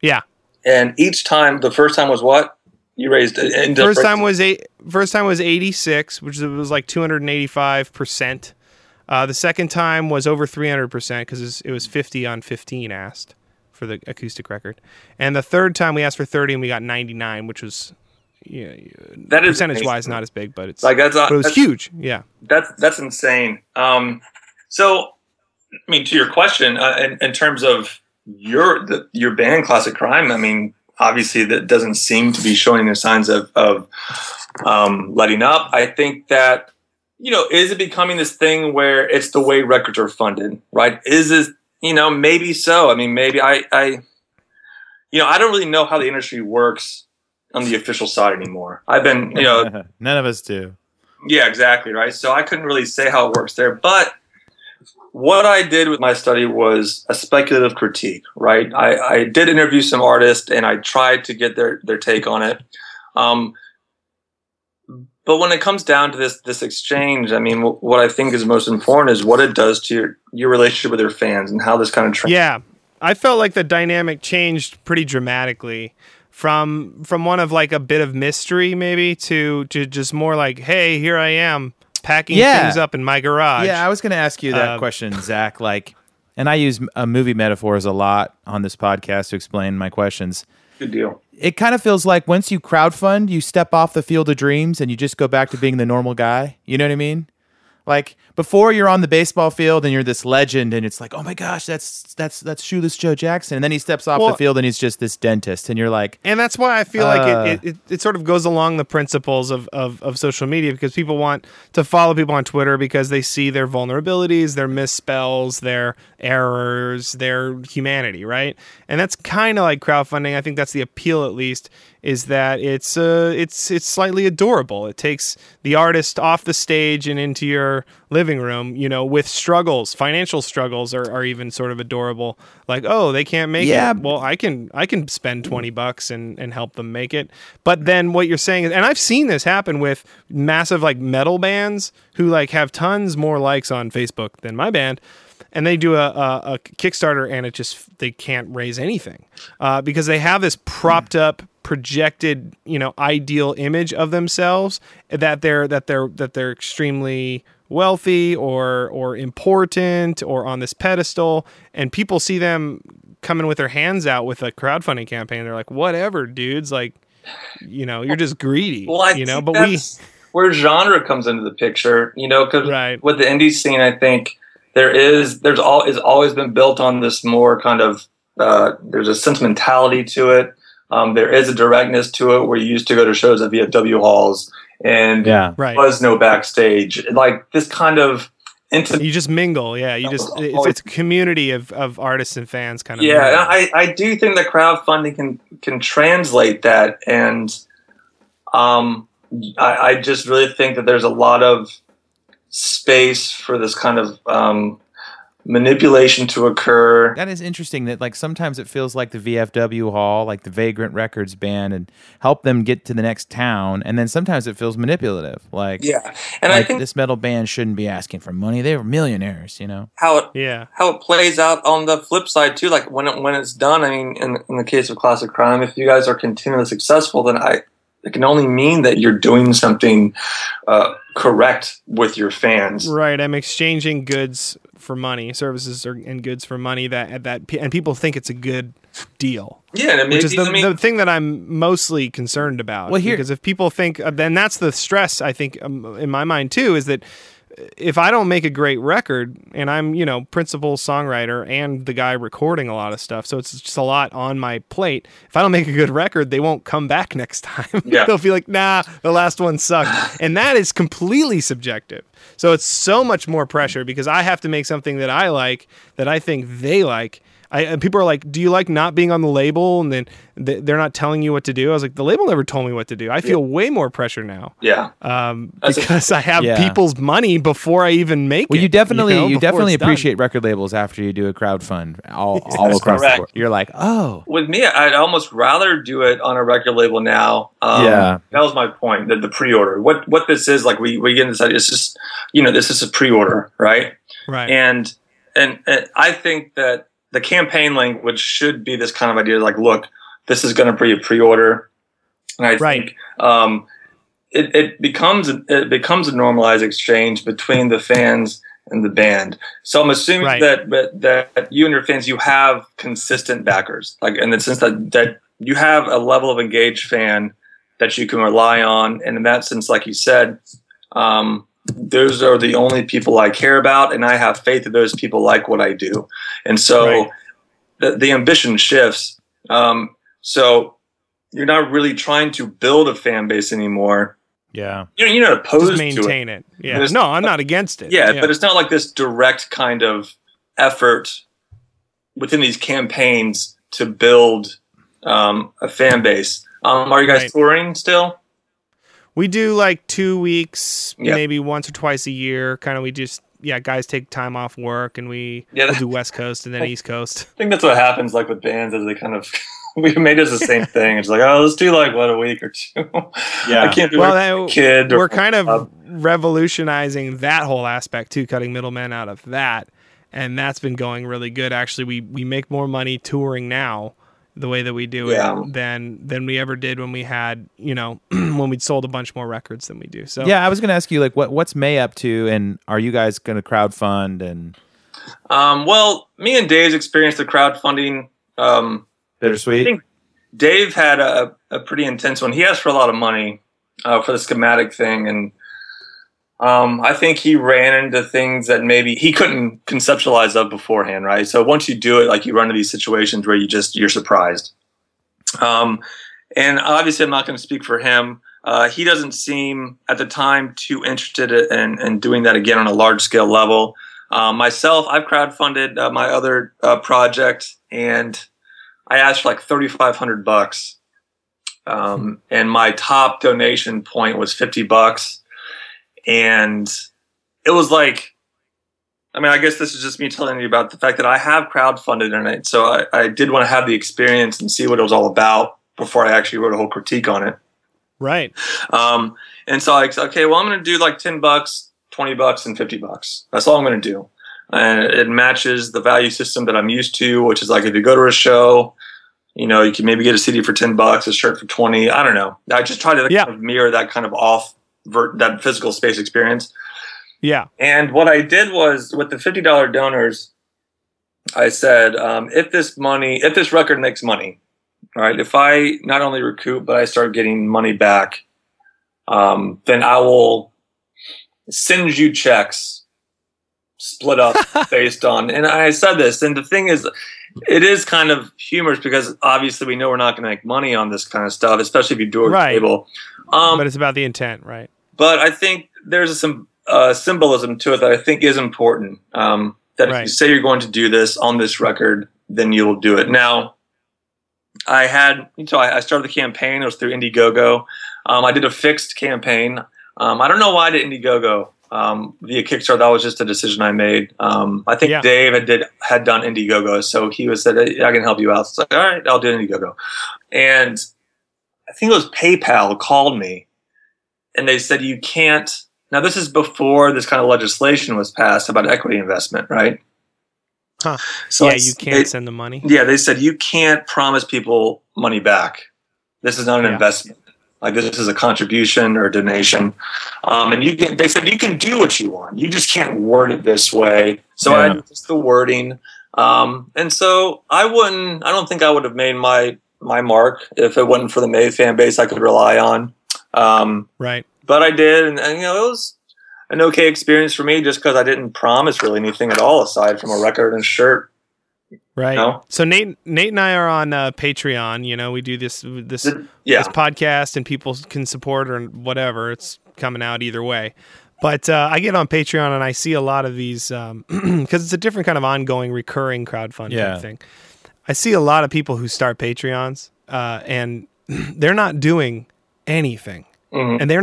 Yeah. And each time, the first time was what? You raised First time was 86, which was like 285%. The second time was over 300% because it was 50 on 15 asked for the acoustic record. And the third time we asked for 30 and we got 99, which was that is percentage wise not as big, but it's like that's huge. Yeah. That's insane. So I mean, to your question, in terms of your band Classic Crime, I mean, obviously that doesn't seem to be showing the signs of letting up. I think that, you know, is it becoming this thing where it's the way records are funded, right? Is this, you know, maybe so. I mean, maybe I you know, I don't really know how the industry works on the official side anymore. I've been, you know. None of us do. Yeah, exactly, right? So I couldn't really say how it works there. But what I did with my study was a speculative critique, right? I did interview some artists, and I tried to get their take on it. But when it comes down to this exchange, I mean, what I think is most important is what it does to your relationship with your fans and how this kind of trends. Yeah, I felt like the dynamic changed pretty dramatically from one of like a bit of mystery maybe to just more like, hey, here I am. Packing things up in my garage. Yeah, I was going to ask you that question, Zach. Like, and I use movie metaphors a lot on this podcast to explain my questions. Good deal. It kind of feels like once you crowdfund, you step off the field of dreams and you just go back to being the normal guy. You know what I mean? Like before, you're on the baseball field and you're this legend, and it's like, oh my gosh, that's Shoeless Joe Jackson. And then he steps off the field and he's just this dentist, and you're like, and that's why I feel like it sort of goes along the principles of social media, because people want to follow people on Twitter because they see their vulnerabilities, their misspells, their errors, their humanity, right? And that's kind of like crowdfunding. I think that's the appeal, at least, is that it's slightly adorable. It takes the artist off the stage and into your living room, you know, with struggles. Financial struggles are even sort of adorable. Like, oh, they can't make it. Well, I can spend $20 and help them make it. But then what you're saying is, and I've seen this happen with massive like metal bands who like have tons more likes on Facebook than my band. And they do a Kickstarter, and it just, they can't raise anything because they have this propped up, projected, you know, ideal image of themselves that they're extremely wealthy or important or on this pedestal, and people see them coming with their hands out with a crowdfunding campaign. They're like, whatever, dudes, like, you know, you're just greedy. Well, I, you know, but that's where genre comes into the picture, you know, because with the indie scene, I think. There's always been built on this more kind of, there's a sentimentality to it. There is a directness to it where you used to go to shows at VFW halls and there was no backstage. Like this kind of intimate. You just mingle. Yeah. It's a community of artists and fans kind of. Yeah. I do think that crowdfunding can translate that. And I just really think that there's a lot of space for this kind of manipulation to occur. That is interesting that like sometimes it feels like the VFW hall, like the Vagrant Records band, and help them get to the next town, and then sometimes it feels manipulative. Like and like I think this metal band shouldn't be asking for money. They were millionaires, you know. How it plays out on the flip side too, like when it's done, I mean in the case of Classic Crime, if you guys are continually successful, then it can only mean that you're doing something correct with your fans. Right. I'm exchanging goods for money, services and goods for money, and people think it's a good deal. Yeah. And which is the thing that I'm mostly concerned about. Well, because if people think, then that's the stress, I think, in my mind, too, is that if I don't make a great record, and I'm, you know, principal songwriter and the guy recording a lot of stuff, so it's just a lot on my plate. If I don't make a good record, they won't come back next time. Yeah. They'll be like, nah, the last one sucked. And that is completely subjective. So it's so much more pressure because I have to make something that I like, that I think they like. And people are like, do you like not being on the label? And then they're not telling you what to do. I was like, the label never told me what to do. I feel way more pressure now. Yeah. Because I have people's money before I even make it. Well, you definitely appreciate record labels after you do a crowdfund all across the board. You're like, oh. With me, I'd almost rather do it on a record label now. That was my point, the pre-order. What this is, like we get inside, it's just, you know, this is a pre-order, right? Right. And I think that the campaign language should be this kind of idea, like, look, this is going to be a pre-order, and I think it becomes a normalized exchange between the fans and the band. So I'm assuming that you and your fans, you have consistent backers, like in the sense that you have a level of engaged fan that you can rely on, and in that sense, like you said, those are the only people I care about, and I have faith that those people like what I do. And so the ambition shifts. So you're not really trying to build a fan base anymore. Yeah. You're not opposed to it. Just maintain it. Yeah. No, I'm not against it. Yeah, yeah, but it's not like this direct kind of effort within these campaigns to build a fan base. Are you guys touring still? We do like 2 weeks, maybe once or twice a year. Kind of, we just, guys take time off work and we do West Coast and then East Coast. I think that's what happens like with bands as they kind of... We made us the same thing. It's like, oh, let's do like a week or two. Yeah, I can't do a kid. We're kind of revolutionizing that whole aspect too, cutting middlemen out of that, and that's been going really good. Actually, we make more money touring now the way that we do it than we ever did when we had when we'd sold a bunch more records than we do. So yeah, I was going to ask you like what's May up to, and are you guys going to crowdfund? And well, me and Dave's experienced the crowdfunding. Bittersweet. I think Dave had a pretty intense one. He asked for a lot of money for the schematic thing, and I think he ran into things that maybe he couldn't conceptualize of beforehand, right? So once you do it, like you run into these situations where you're surprised. And obviously, I'm not going to speak for him. He doesn't seem at the time too interested in doing that again on a large scale level. Myself, I've crowdfunded my other project, and I asked for like $3,500, and my top donation point was $50, and it was like, I mean, I guess this is just me telling you about the fact that I have crowdfunded in it, so I did want to have the experience and see what it was all about before I actually wrote a whole critique on it. Right. And so I said, okay, well, I'm going to do like $10, $20, and $50. That's all I'm going to do. And it matches the value system that I'm used to, which is like if you go to a show, you can maybe get a CD for $10, a shirt for $20. I don't know. I just try to kind of mirror that kind of that physical space experience. Yeah. And what I did was with the $50 donors, I said, if this record makes money, all right, if I not only recoup, but I start getting money back, then I will send you checks. Split up based on, and I said this, and the thing is, it is kind of humorous because obviously we know we're not going to make money on this kind of stuff, especially if you do it at the table. But it's about the intent, right? But I think there's some symbolism to it that I think is important. That if you say you're going to do this on this record, then you will do it. Now, I started the campaign. It was through Indiegogo. I did a fixed campaign. I don't know why I did Indiegogo. Via Kickstarter, that was just a decision I made. I think Dave had done Indiegogo, so he said, hey, I can help you out. So I was like, all right, I'll do Indiegogo. And I think it was PayPal called me, and they said, you can't. Now, this is before this kind of legislation was passed about equity investment, right? Huh. So you can't send the money. Yeah, they said, you can't promise people money back. This is not an investment. Like, this is a contribution or a donation. And they said, you can do what you want. You just can't word it this way. So I did just the wording. And so I don't think I would have made my mark if it wasn't for the May fan base I could rely on. Right. But I did. And it was an okay experience for me just because I didn't promise really anything at all aside from a record and a shirt. Right. No. So Nate and I are on Patreon. We do this podcast, and people can support or whatever. It's coming out either way. But I get on Patreon and I see a lot of these because it's a different kind of ongoing, recurring crowdfunding thing. I see a lot of people who start Patreons, and they're not doing anything, and they're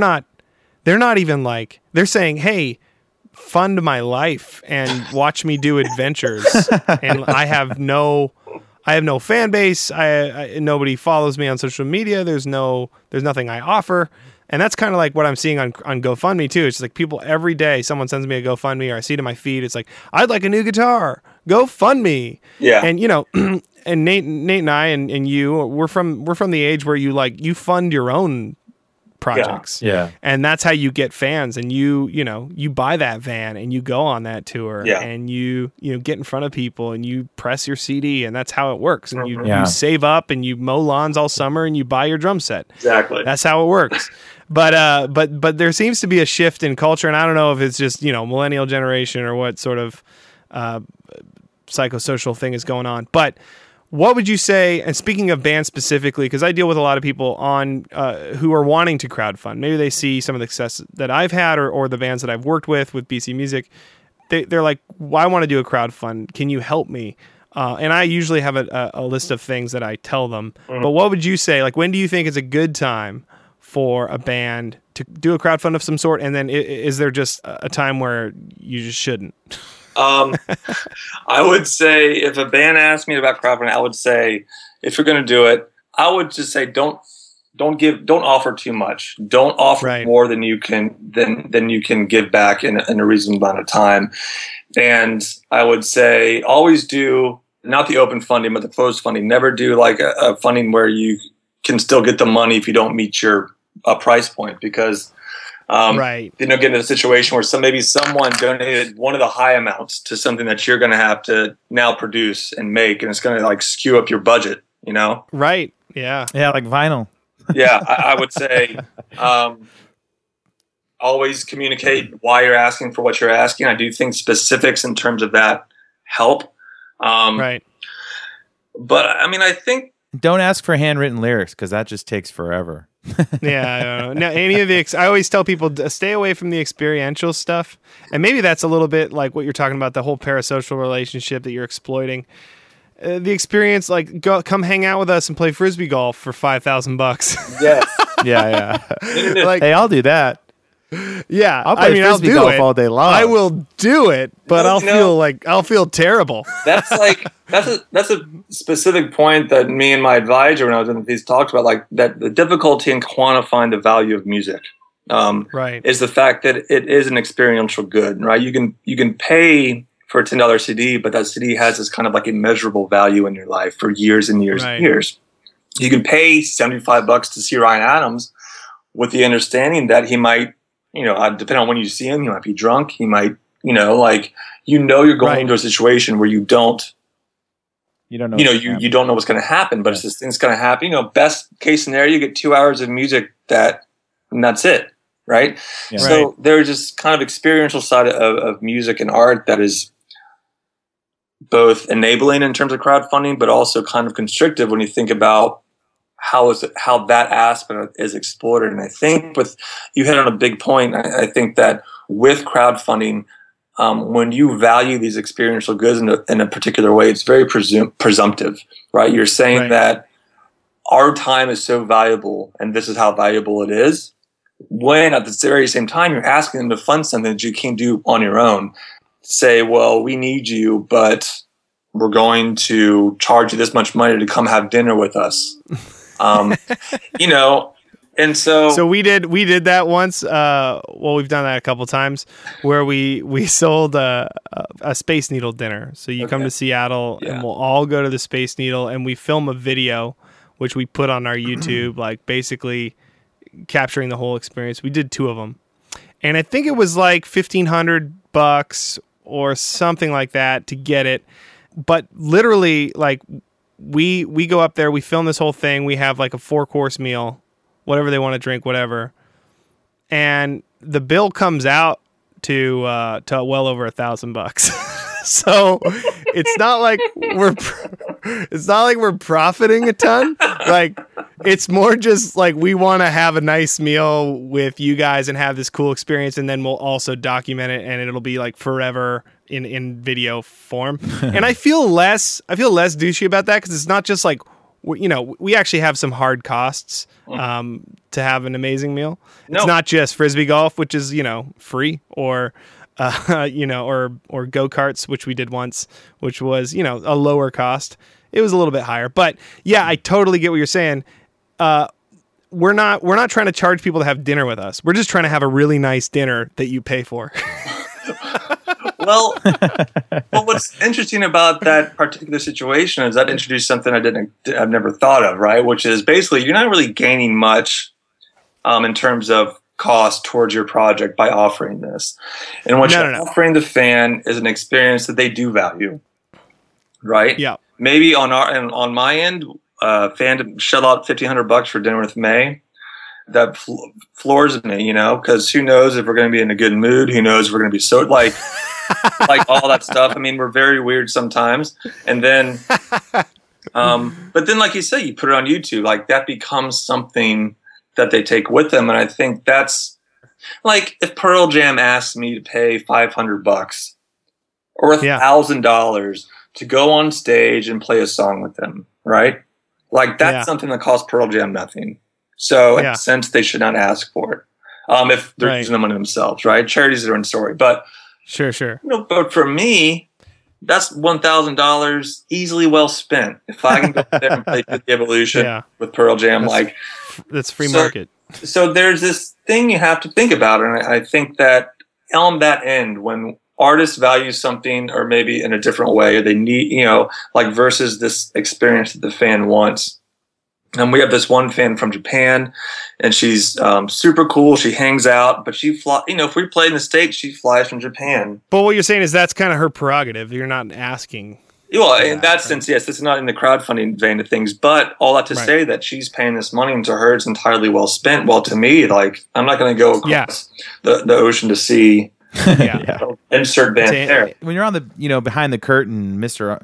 not even like they're saying, hey, fund my life and watch me do adventures, and I have no fan base. Nobody follows me on social media. There's nothing I offer, and that's kind of like what I'm seeing on GoFundMe too. It's like people every day, someone sends me a GoFundMe, or I see it in my feed. It's like, I'd like a new guitar. GoFundMe. Yeah, and and Nate and I and you, we're from the age where you fund your own projects. Yeah. And that's how you get fans, and you buy that van and you go on that tour and you get in front of people and you press your CD, and that's how it works. And you save up and you mow lawns all summer and you buy your drum set. Exactly. That's how it works. But there seems to be a shift in culture, and I don't know if it's just, millennial generation or what sort of psychosocial thing is going on. But what would you say, and speaking of bands specifically, because I deal with a lot of people on who are wanting to crowdfund. Maybe they see some of the success that I've had or the bands that I've worked with BC Music. They're like, well, I want to do a crowdfund. Can you help me? And I usually have a list of things that I tell them. Mm-hmm. But what would you say, like, when do you think is a good time for a band to do a crowdfund of some sort? And then is there just a time where you just shouldn't? I would say if a band asked me about crowdfunding, I would say if you're going to do it, I would just say don't offer too much. Don't offer more than you can than you can give back in a reasonable amount of time. And I would say always do not the open funding, but the closed funding. Never do like a funding where you can still get the money if you don't meet your price point, because. You know, get into a situation where someone donated one of the high amounts to something that you're going to have to now produce and make, and it's going to like skew up your budget, you know? Right. Yeah. Yeah. Like vinyl. Yeah. I would say, always communicate why you're asking for what you're asking. I do think specifics in terms of that help. But I mean, I think don't ask for handwritten lyrics, 'cause that just takes forever. Yeah, I don't know. No, I always tell people stay away from the experiential stuff, and maybe that's a little bit like what you're talking about—the whole parasocial relationship that you're exploiting. The experience, like, come hang out with us and play frisbee golf for $5,000. Yes. yeah. Like, hey, I'll do that. Yeah, I'll play frisbee golf all day long. I will do it, but I'll feel terrible. That's like that's a specific point that me and my advisor when I was in these talks about, like, that the difficulty in quantifying the value of music is the fact that it is an experiential good, right? You can pay for a $10 CD, but that CD has this kind of like immeasurable value in your life for years and years and years. You can pay $75 to see Ryan Adams with the understanding that he might. You know, depending on when you see him, he might be drunk. He might, you're going into a situation where you don't know what's going to happen, but it's this thing's going to happen. You know, best case scenario, you get 2 hours of music and that's it, right? Yeah. So there's this kind of experiential side of music and art that is both enabling in terms of crowdfunding, but also kind of constrictive when you think about how that aspect is exploited. And I think you hit on a big point. I think that with crowdfunding, when you value these experiential goods in a particular way, it's very presumptive, right? You're saying that our time is so valuable and this is how valuable it is, when at the very same time you're asking them to fund something that you can't do on your own. Say, well, we need you, but we're going to charge you this much money to come have dinner with us. And so we did that once. We've done that a couple times where we sold a Space Needle dinner. So you come to Seattle and we'll all go to the Space Needle and we film a video, which we put on our YouTube, like basically capturing the whole experience. We did 2 of them. And I think it was like $1,500 or something like that to get it. But literally, like, we go up there, we film this whole thing, we have like a 4-course meal, whatever they want to drink, whatever, and the bill comes out to well over $1,000. So it's not like we're profiting a ton. Like, it's more just like we want to have a nice meal with you guys and have this cool experience, and then we'll also document it, and it'll be like forever in video form. And I feel less douchey about that, because it's not just like, we actually have some hard costs to have an amazing meal. No. It's not just frisbee golf, which is free, or or go-karts, which we did once, which was a lower cost. It was a little bit higher, but yeah, I totally get what you're saying. We're not trying to charge people to have dinner with us. We're just trying to have a really nice dinner that you pay for. Well, what's interesting about that particular situation is that introduced something I've never thought of, right? Which is basically you're not really gaining much in terms of cost towards your project by offering this. And what offering the fan is an experience that they do value, right? Yeah. Maybe on my end, fan shell out $1,500 for dinner with May. That floors me, because who knows if we're going to be in a good mood? Who knows if we're going to be so like. Like all that stuff. I mean, we're very weird sometimes. And then But then, like you say, you put it on YouTube, like that becomes something that they take with them. And I think that's like if Pearl Jam asked me to pay $500 or $1,000 to go on stage and play a song with them, right? Like that's something that costs Pearl Jam nothing. So in a sense, they should not ask for it. If they're using the money themselves, right? Charities are their own story. But sure. You know, but for me, that's $1,000 easily well spent. If I can go there and play the Evolution with Pearl Jam, that's, like that's free market. So there's this thing you have to think about, and I think that on that end, when artists value something, or maybe in a different way, or they need, you know, like versus this experience that the fan wants. And we have this one fan from Japan, and she's super cool. She hangs out, but she flies. You know, if we play in the States, she flies from Japan. But what you're saying is that's kind of her prerogative. You're not asking. Well, in that sense, yes, it's not in the crowdfunding vein of things. But all that to say that she's paying this money, and to her, it's entirely well spent. Well, to me, like I'm not going to go across the ocean to see. You know, insert band there. When you're on the behind the curtain, Mr.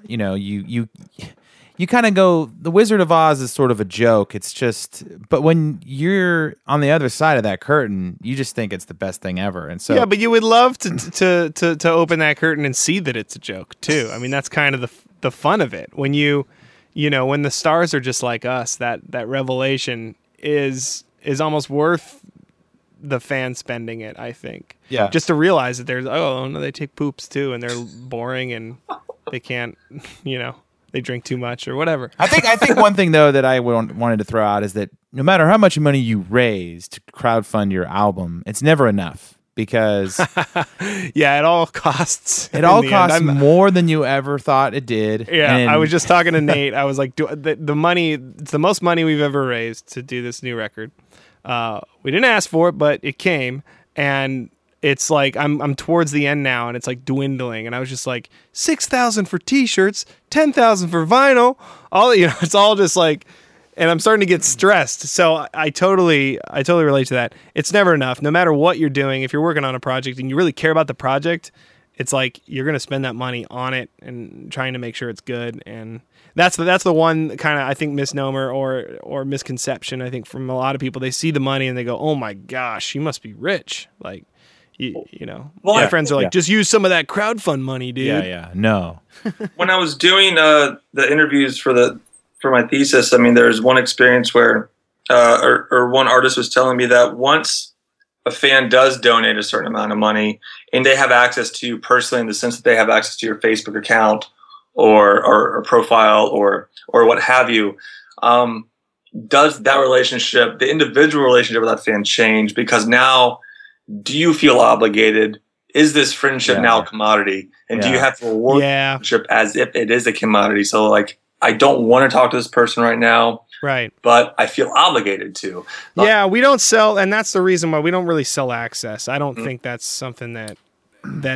You kind of go, the Wizard of Oz is sort of a joke. It's just, but when you're on the other side of that curtain, you just think it's the best thing ever. And so, yeah, but you would love to open that curtain and see that it's a joke too. I mean, that's kind of the fun of it. When when the stars are just like us, that revelation is almost worth the fan spending it, I think. Yeah. Just to realize that there's, oh no, they take poops too, and they're boring and they can't, they drink too much or whatever. I think one thing though that I wanted to throw out is that no matter how much money you raise to crowdfund your album, it's never enough because it all costs. It all costs more than you ever thought it did. Yeah, I was just talking to Nate. I was like, the money. It's the most money we've ever raised to do this new record. We didn't ask for it, but it came, and it's like I'm towards the end now, and it's like dwindling. And I was just like, 6,000 for T-shirts, 10,000 for vinyl. All it's all just like, and I'm starting to get stressed. So I totally relate to that. It's never enough, no matter what you're doing. If you're working on a project and you really care about the project, it's like you're gonna spend that money on it and trying to make sure it's good. And that's the one kind of, I think, misnomer or misconception. I think from a lot of people, they see the money and they go, "Oh my gosh, you must be rich!" Like. My friends are like, just use some of that crowdfund money, dude. Yeah, no. When I was doing the interviews for my thesis, I mean, there was one experience where, or one artist was telling me that once a fan does donate a certain amount of money, and they have access to you personally in the sense that they have access to your Facebook account or profile or what have you, does that relationship, the individual relationship with that fan, change? Because now, do you feel obligated? Is this friendship now a commodity? And do you have to reward friendship as if it is a commodity? So, like, I don't want to talk to this person right now. Right. But I feel obligated to. We don't sell, and that's the reason why we don't really sell access. I don't think that's something that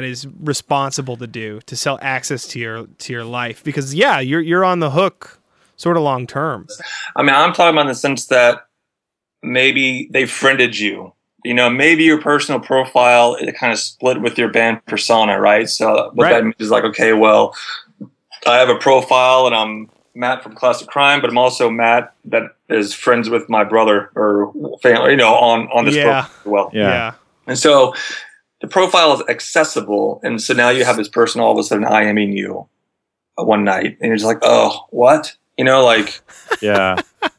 is responsible to do, to sell access to your life. Because, you're on the hook sort of long term. I mean, I'm talking about in the sense that maybe they friended you. You know, maybe your personal profile, it kind of split with your band persona, right? So what that means is like, okay, well, I have a profile and I'm Matt from Classic Crime, but I'm also Matt that is friends with my brother or family, on this profile as well. Yeah. And so the profile is accessible. And so now you have this person all of a sudden IMing you one night. And you're just like, oh, what?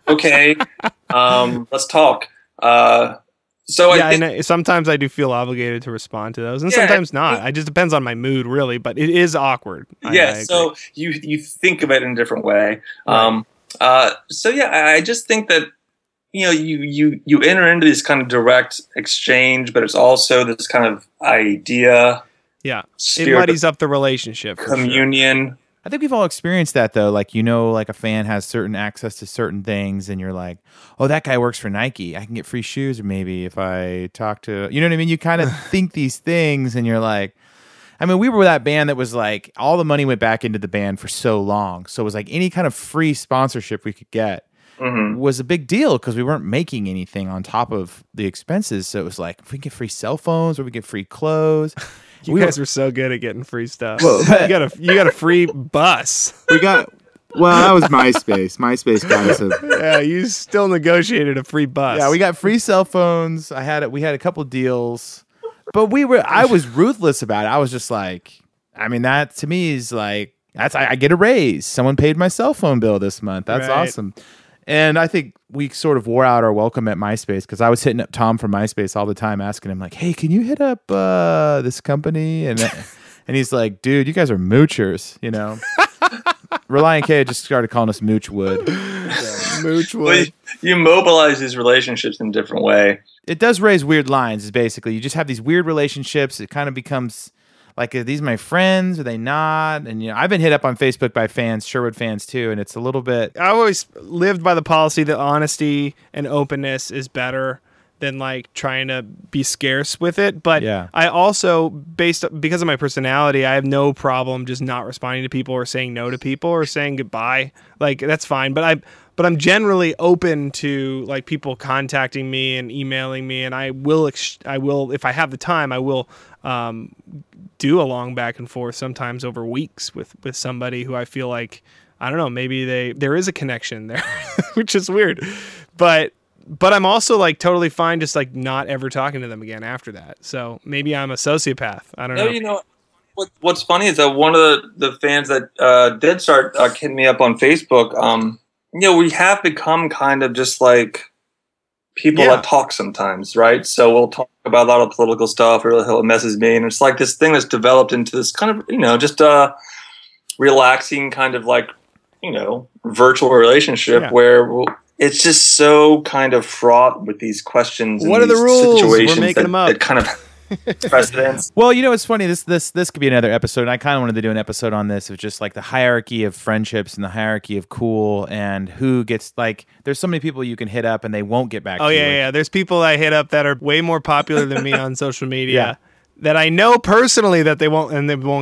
Okay, let's talk. So I sometimes I do feel obligated to respond to those, and sometimes not. It just depends on my mood, really. But it is awkward. I so you think of it in a different way. Right. I just think that you enter into this kind of direct exchange, but it's also this kind of idea. Yeah, it muddies up the relationship. Communion. Sure. I think we've all experienced that though. Like, like a fan has certain access to certain things and you're like, oh, that guy works for Nike. I can get free shoes maybe if I talk to, you know what I mean? You kind of think these things and you're like, I mean, we were that band that was like, all the money went back into the band for so long. So it was like any kind of free sponsorship we could get was a big deal because we weren't making anything on top of the expenses. So it was like, if we get free cell phones or we get free clothes. You guys were so good at getting free stuff. Well, you got a free bus. We got Well, that was MySpace. MySpace got us a... Yeah, you still negotiated a free bus. Yeah, we got free cell phones. I had it. We had a couple deals, but I was ruthless about it. I was just like, I mean, that to me is like, I get a raise. Someone paid my cell phone bill this month. That's awesome. And I think we sort of wore out our welcome at MySpace because I was hitting up Tom from MySpace all the time, asking him like, "Hey, can you hit up this company?" And he's like, "Dude, you guys are moochers," you know. Reliant K just started calling us Moochwood. Yeah. Moochwood. Well, you mobilize these relationships in a different way. It does raise weird lines. Is basically you just have these weird relationships. It kind of becomes like, are these my friends? Are they not? And you know, I've been hit up on Facebook by fans, Sherwood fans too, and it's a little bit. I've always lived by the policy that honesty and openness is better than like trying to be scarce with it. But yeah. I also, because of my personality, I have no problem just not responding to people or saying no to people or saying goodbye. Like that's fine. But I'm generally open to like people contacting me and emailing me, and I will if I have the time, I will do a long back and forth sometimes over weeks with somebody who I feel like, I don't know, maybe there is a connection there, which is weird. But I'm also like totally fine just like not ever talking to them again after that. So maybe I'm a sociopath. I don't know. You know, what's funny is that one of the fans that did start hitting me up on Facebook, you know, we have become kind of just like people that talk sometimes, right? So we'll talk about a lot of political stuff or he'll message me. And it's like this thing that's developed into this kind of, you know, just relaxing kind of like, you know, virtual relationship where we'll... It's just so kind of fraught with these questions. What and are these the rules? Situations We're making them up. That kind of precedence. Well, you know, it's funny. This could be another episode, and I kind of wanted to do an episode on this of just like the hierarchy of friendships and the hierarchy of cool and who gets like. There's so many people you can hit up and they won't get back. Oh to you. Yeah. There's people I hit up that are way more popular than me on social media. Yeah. That I know personally that they won't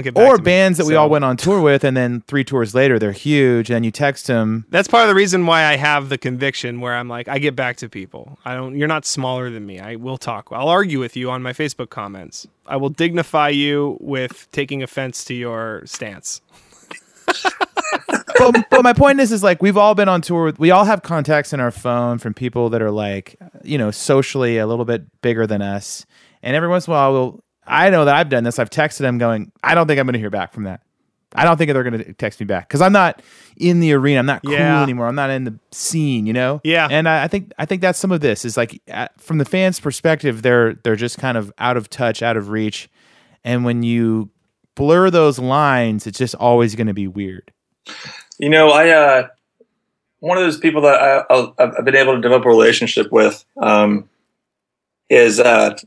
get back or to bands me, that we all went on tour with, and then 3 tours later they're huge, and you text them. That's part of the reason why I have the conviction where I'm like, I get back to people. You're not smaller than me. I will talk. I'll argue with you on my Facebook comments. I will dignify you with taking offense to your stance. But my point is like we've all been on tour. We all have contacts in our phone from people that are like, you know, socially a little bit bigger than us, and every once in a while I know that I've done this. I've texted them going, I don't think I'm going to hear back from that. I don't think they're going to text me back because I'm not in the arena. I'm not cool anymore. I'm not in the scene, you know? Yeah. And I think that's some of this is like from the fans' perspective, they're just kind of out of touch, out of reach. And when you blur those lines, it's just always going to be weird. You know, I one of those people that I've been able to develop a relationship with, is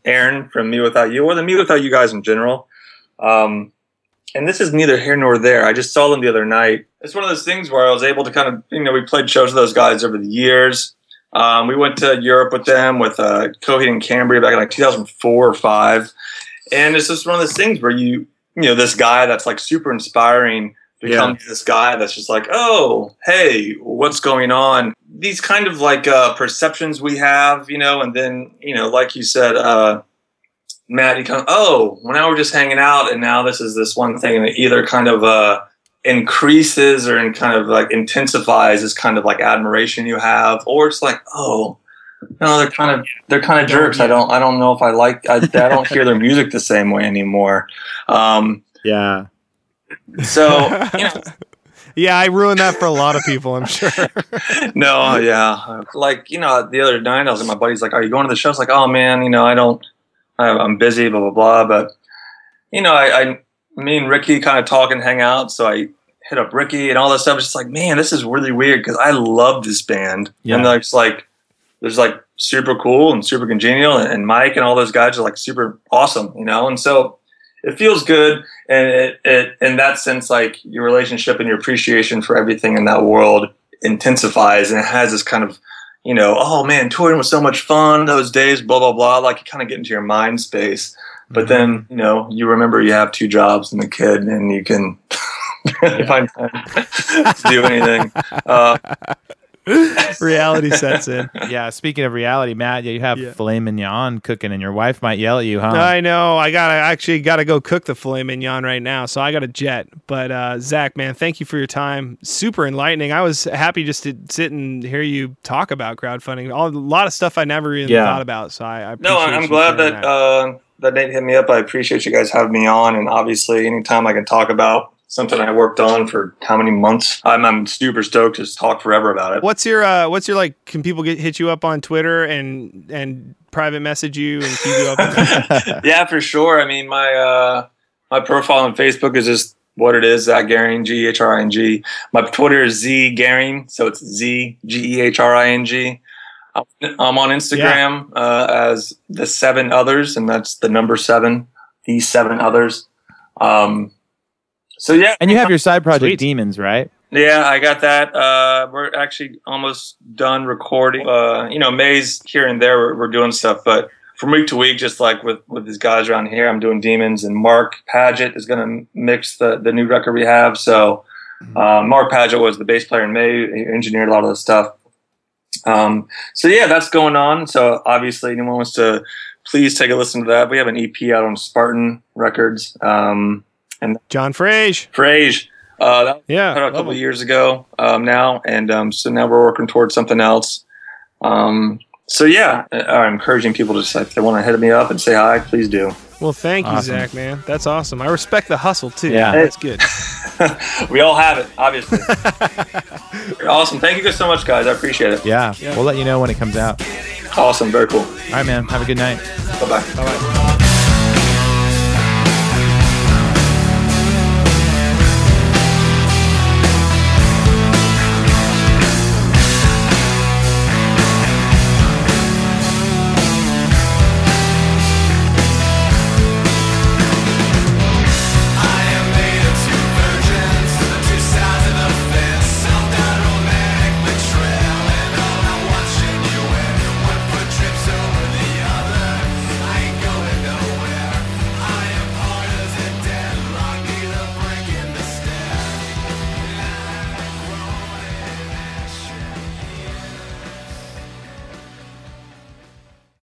Aaron from Me Without You, or the Me Without You guys in general. And this is neither here nor there. I just saw them the other night. It's one of those things where I was able to kind of, you know, we played shows with those guys over the years. We went to Europe with them, with Coheed and Cambria back in like 2004 or 5. And it's just one of those things where you know, this guy that's like super inspiring becomes this guy that's just like, oh, hey, what's going on? These kind of like perceptions we have, you know, and then, you know, like you said, Matt, you come, oh, well, now we're just hanging out and now this is this one thing that either kind of increases or in kind of like intensifies this kind of like admiration you have, or it's like, oh, no, they're kind of jerks. I don't know if I don't hear their music the same way anymore. Yeah. So, you know, yeah, I ruined that for a lot of people, I'm sure. No, yeah. Like, you know, the other night I was at my buddy's like, are you going to the show? I was like, oh, man, you know, I'm busy, blah, blah, blah. But, you know, me and Ricky kind of talk and hang out. So I hit up Ricky and all this stuff. It's just like, man, this is really weird because I love this band. Yeah. And it's like, there's like super cool and super congenial. And Mike and all those guys are like super awesome, you know? And so it feels good. And it in that sense, like your relationship and your appreciation for everything in that world intensifies, and it has this kind of, you know, oh man, touring was so much fun those days, blah, blah, blah. Like you kind of get into your mind space, but then, you know, you remember you have 2 jobs and a kid and you can find time to do anything. Reality sets in. Yeah, speaking of reality, Matt, you have filet mignon cooking, and your wife might yell at you, huh? I know. I actually gotta go cook the filet mignon right now, so I got a jet. But Zach, man, thank you for your time. Super enlightening. I was happy just to sit and hear you talk about crowdfunding. A lot of stuff I never even thought about. So I appreciate I'm glad that Nate hit me up. I appreciate you guys having me on, and obviously, anytime I can talk about something I worked on for how many months, I'm super stoked to talk forever about it. What's your like? Can people hit you up on Twitter and private message you and keep you up? Yeah, for sure. I mean, my profile on Facebook is just what it is. Zach Gehring, G-H-R-I-N-G. My Twitter is Z Gehring, so it's Z G-E-H-R-I-N-G. I'm on Instagram as the 7 others, and that's the number 7, the 7 others. So yeah, and you have your side project, Sweet Demons, right? Yeah, I got that. We're actually almost done recording. May's here and there. We're doing stuff, but from week to week, just like with these guys around here, I'm doing Demons, and Mark Paget is going to mix the new record we have. So Mark Paget was the bass player in May. He engineered a lot of the stuff. So yeah, that's going on. So obviously, anyone wants to, please take a listen to that. We have an EP out on Spartan Records. And John Frage. That was put out a couple years ago now. And so now we're working towards something else. So yeah, I'm encouraging people to just, if they want to hit me up and say hi, please do. Well, thank you, Zach, man. That's awesome. I respect the hustle, too. Yeah. That's good. We all have it, obviously. Awesome. Thank you guys so much, guys. I appreciate it. Yeah. We'll let you know when it comes out. Awesome. Very cool. All right, man. Have a good night. Bye-bye.